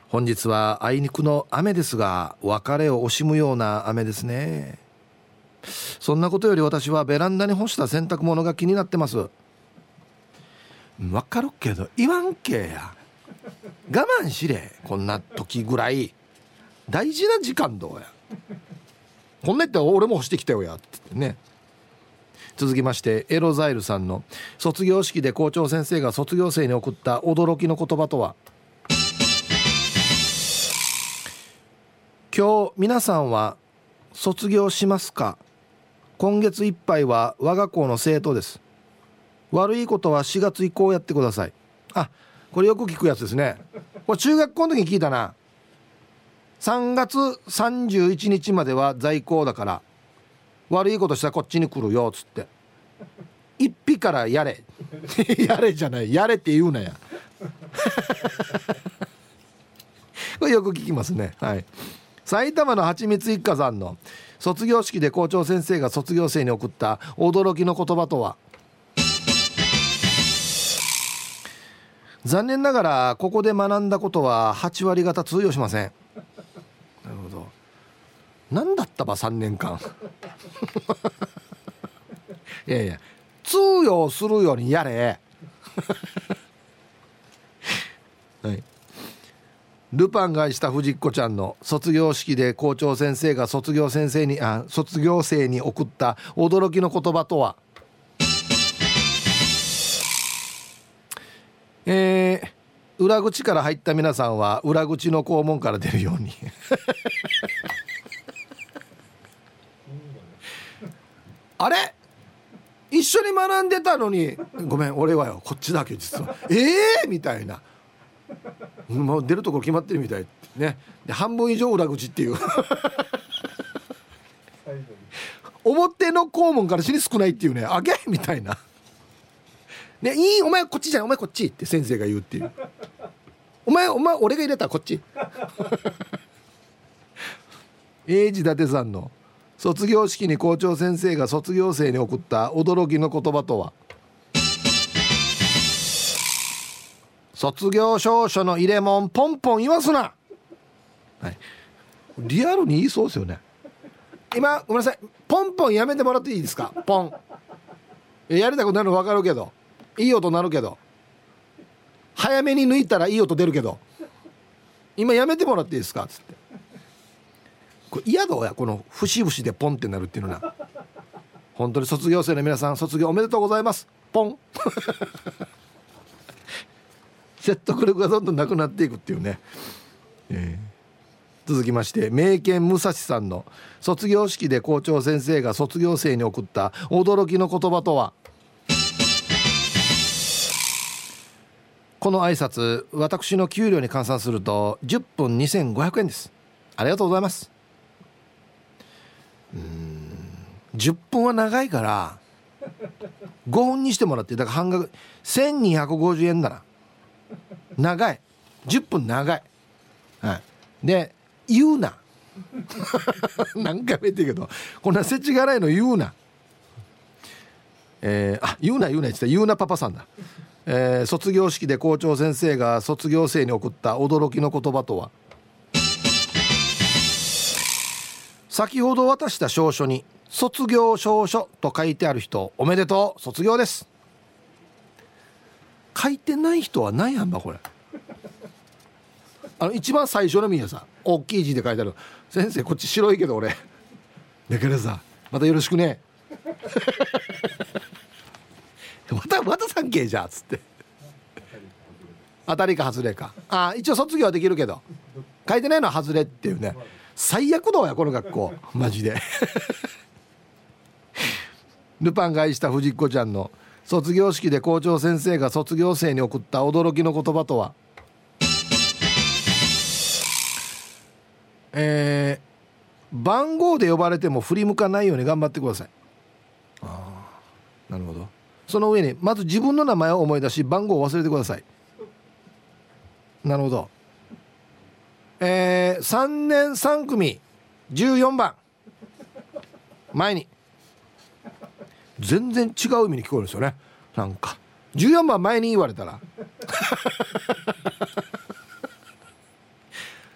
本日はあいにくの雨ですが、別れを惜しむような雨ですね。そんなことより私はベランダに干した洗濯物が気になってます。わかるけど言わんけや。我慢しれ、こんな時ぐらい大事な時間どうや。こんなやったら俺も干してきたよやって言ってね。続きまして、エロザイルさんの卒業式で校長先生が卒業生に送った驚きの言葉とは。今日皆さんは卒業しますか。今月いっぱいは我が校の生徒です。悪いことは4月以降やってください。あ、これよく聞くやつですね。これ中学校の時に聞いたな。3月31日までは在校だから悪いことしたらこっちに来るよっつって、一匹からやれ。やれじゃない、やれって言うなや。これよく聞きますね。はい、埼玉のはちみつ一家さんの卒業式で校長先生が卒業生に送った驚きの言葉とは。残念ながらここで学んだことは8割方通用しません。なるほど。何だったば3年間。いやいや、通用するようにやれ。はい、ルパンが愛した藤子ちゃんの卒業式で校長先生が卒業生に送った驚きの言葉とは。裏口から入った皆さんは裏口の校門から出るように。あれ、一緒に学んでたのにごめん俺はよこっちだけ実はみたいな、もう出るところ決まってるみたいね。で半分以上裏口っていう表の校門から尻少ないっていうね、あげみたいなね、いいお前こっちじゃないお前こっちって先生が言うっていう、お前俺が入れたこっち英治伊達さんの卒業式に校長先生が卒業生に送った驚きの言葉とは、卒業証書の入れ物ポンポン言わすな、はい、リアルに言いそうですよね。今ごめんなさいポンポンやめてもらっていいですか。ポンやりたくなるの分かるけどいい音なるけど早めに抜いたらいい音出るけど今やめてもらっていいですかつって、これ嫌だやこの節々でポンってなるっていうのな。本当に卒業生の皆さん卒業おめでとうございますポン説得力がどんどんなくなっていくっていうね、続きまして名犬武蔵さんの卒業式で校長先生が卒業生に送った驚きの言葉とは、この挨拶私の給料に換算すると10分2500円です、ありがとうございます。10分は長いから5分にしてもらって、だから半額1250円だな、長い10分長い、はい、で言うな何回も言ってるけどこんな世知辛いの言うな、言うなって言った言うなパパさんだ、卒業式で校長先生が卒業生に送った驚きの言葉とは、先ほど渡した証書に卒業証書と書いてある人おめでとう卒業です。書いてない人はないやんばこれ、一番最初のみやさ大きい字で書いてある、先生こっち白いけど俺だからさまたよろしくねまた3件じゃっつって当たりか外れか、あ一応卒業はできるけど書いてないのは外れっていうね、最悪だやこの学校マジでルパンが愛した藤子ちゃんの卒業式で校長先生が卒業生に送った驚きの言葉とは、番号で呼ばれても振り向かないように頑張ってください。ああ、なるほど。その上にまず自分の名前を思い出し番号を忘れてください。なるほど。3年3組14番前に、全然違う意味に聞こえるんですよね。なんか14番前に言われたら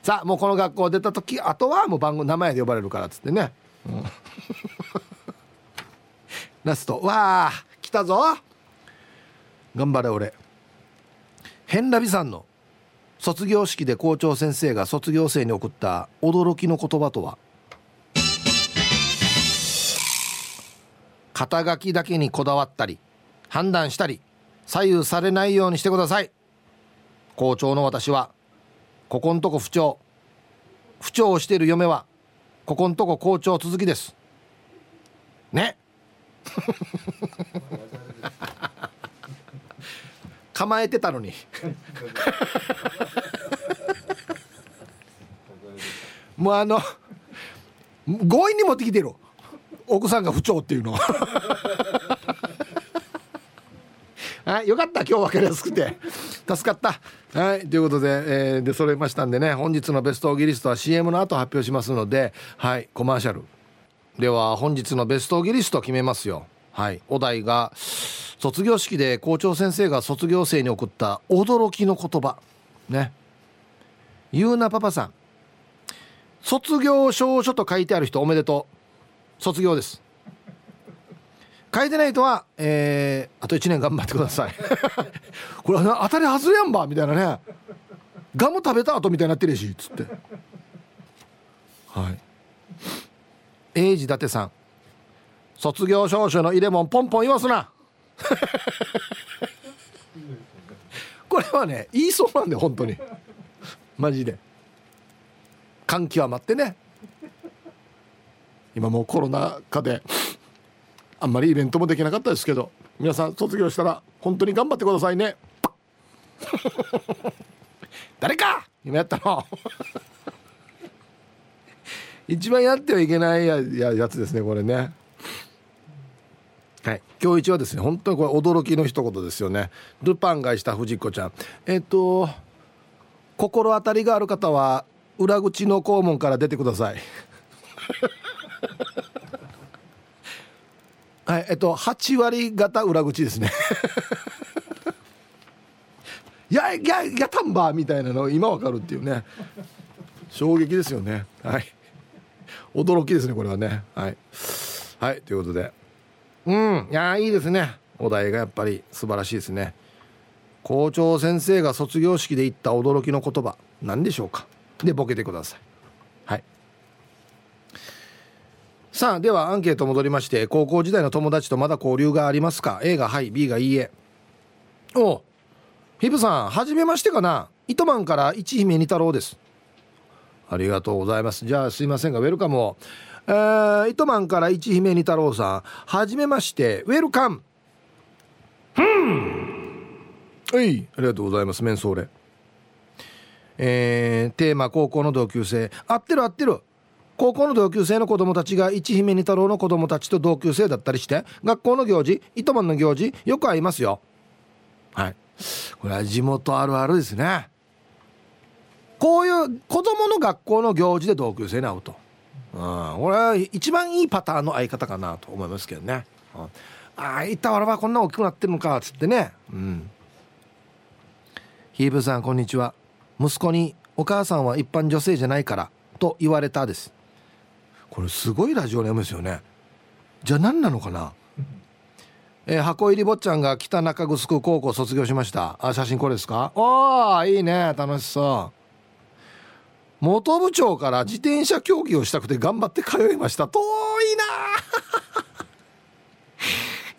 さあもうこの学校出た時あとはもう番号名前で呼ばれるからっつってね、うん、ラストわあ来たぞ頑張れ俺。ヘンラビさんの卒業式で校長先生が卒業生に送った驚きの言葉とは、肩書きだけにこだわったり判断したり左右されないようにしてください。校長の私はここんとこ不調をしている嫁はここんとこ校長続きですね構えてたのにもう強引に持ってきてる奥さんが不調っていうのあよかった今日分かりやすくて助かった、はい、ということで、で揃いましたんでね、本日のベストオギリストは CM の後発表しますので、はいコマーシャルでは本日のベストオギリスト決めますよ。はいお題が卒業式で校長先生が卒業生に送った驚きの言葉ね。ゆうなパパさん卒業証書と書いてある人おめでとう卒業です。書いてない人は、あと1年頑張ってくださいこれ当たり外れやんばみたいなね、ガム食べた後みたいになってるしつってはい英治伊達さん卒業証書の入れ物ポンポン言わすなこれはね言いそうなんで本当にマジで感極まってね、今もうコロナ禍であんまりイベントもできなかったですけど、皆さん卒業したら本当に頑張ってくださいね。誰か今やったの一番やってはいけない やつですねこれね。はい、今日一はですね本当にこれ驚きの一言ですよね。ルパンがした藤子ちゃん、心当たりがある方は裏口の校門から出てください。はい、8割型裏口ですね。やたんばみたいなの今わかるっていうね、衝撃ですよね。はい、驚きですねこれはね。はい、はい、ということで、うん、いやいいですね。お題がやっぱり素晴らしいですね。校長先生が卒業式で言った驚きの言葉、何でしょうか。でボケてください。はい。さあではアンケート戻りまして、高校時代の友達とまだ交流がありますか。 A がはい、 B がいいえ。おヒブさん、はじめましてかな。糸満から一姫二太郎です。ありがとうございます。じゃあすいませんがウェルカムを。糸満から一姫二太郎さん、はじめまして、ウェルカム。はい、ありがとうございます。メンソーレ、テーマ高校の同級生。合ってる。高校の同級生の子供たちが一姫二太郎の子供たちと同級生だったりして、学校の行事、糸満の行事、よく会いますよ。はい、これは地元あるあるですね。こういう子供の学校の行事で同級生に会うと、これは一番いいパターンの会い方かなと思いますけどね。いったわらばこんな大きくなってるのかっつってね。ヒーブさんこんにちは。息子にお母さんは一般女性じゃないからと言われたです。これすごいラジオネームですよね。じゃあ何なのかな。箱入り坊ちゃんが北中城高校卒業しました。写真これですか。おーいいね、楽しそう。元部長から自転車競技をしたくて頑張って通いました。遠いな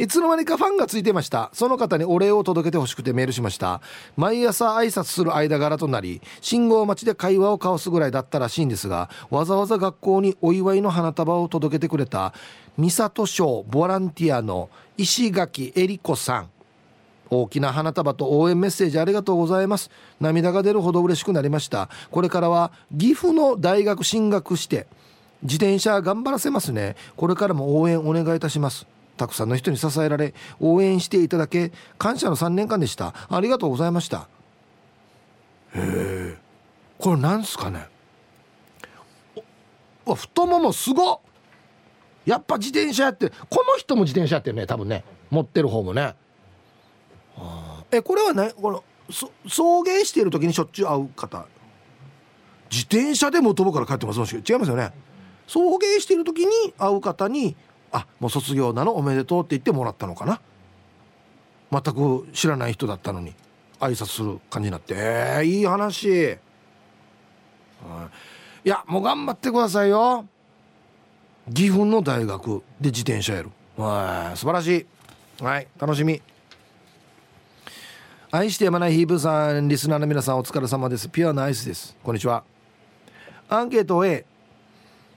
いつの間にかファンがついてました。その方にお礼を届けてほしくてメールしました。毎朝挨拶する間柄となり、信号待ちで会話を交わすぐらいだったらしいんですが、わざわざ学校にお祝いの花束を届けてくれた三里省ボランティアの石垣恵理子さん、大きな花束と応援メッセージありがとうございます。涙が出るほど嬉しくなりました。これからは岐阜の大学進学して自転車頑張らせますね。これからも応援お願いいたします。たくさんの人に支えられ応援していただけ感謝の3年間でした。ありがとうございました。へえ、これなんすかね。太ももすごっ。やっぱ自転車やってる。この人も自転車やってるね、多分ね、持ってる方もね。これはね、この送迎している時にしょっちゅう会う方、自転車で元部から帰ってますもん。違いますよね。送迎している時に会う方に、あ、もう卒業なのおめでとうって言ってもらったのかな。全く知らない人だったのに挨拶する感じになって、いい話。いやもう頑張ってくださいよ。岐阜の大学で自転車やる、素晴らしい。はい、楽しみ。愛してやまないヒーブさん、リスナーの皆さんお疲れ様です。ピュアなアイスです。こんにちは。アンケート A、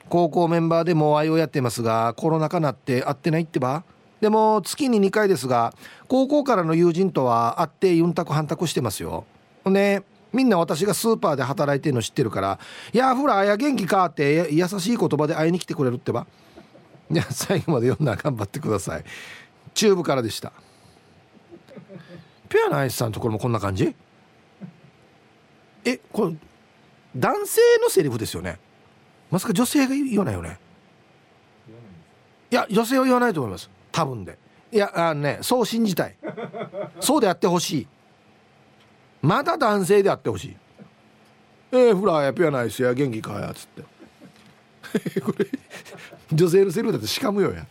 高校メンバーでモアイをやってますが、コロナ禍なって会ってないってば。でも月に2回ですが、高校からの友人とは会ってユンタクハンタクしてますよ。ね、みんな私がスーパーで働いてるの知ってるから、いやほらあや元気かって優しい言葉で会いに来てくれるってば。いや最後まで読んだら頑張ってください。チューブからでした。ペアのアイスさんのところもこんな感じ。これ男性のセリフですよね。まさか女性が言わないよね。いや女性は言わないと思います、多分で。いやね、そう信じたい。そうであってほしい。また男性であってほしい。フラーやペアのアイスや元気かやつってこれ女性のセリフだってしかむよや。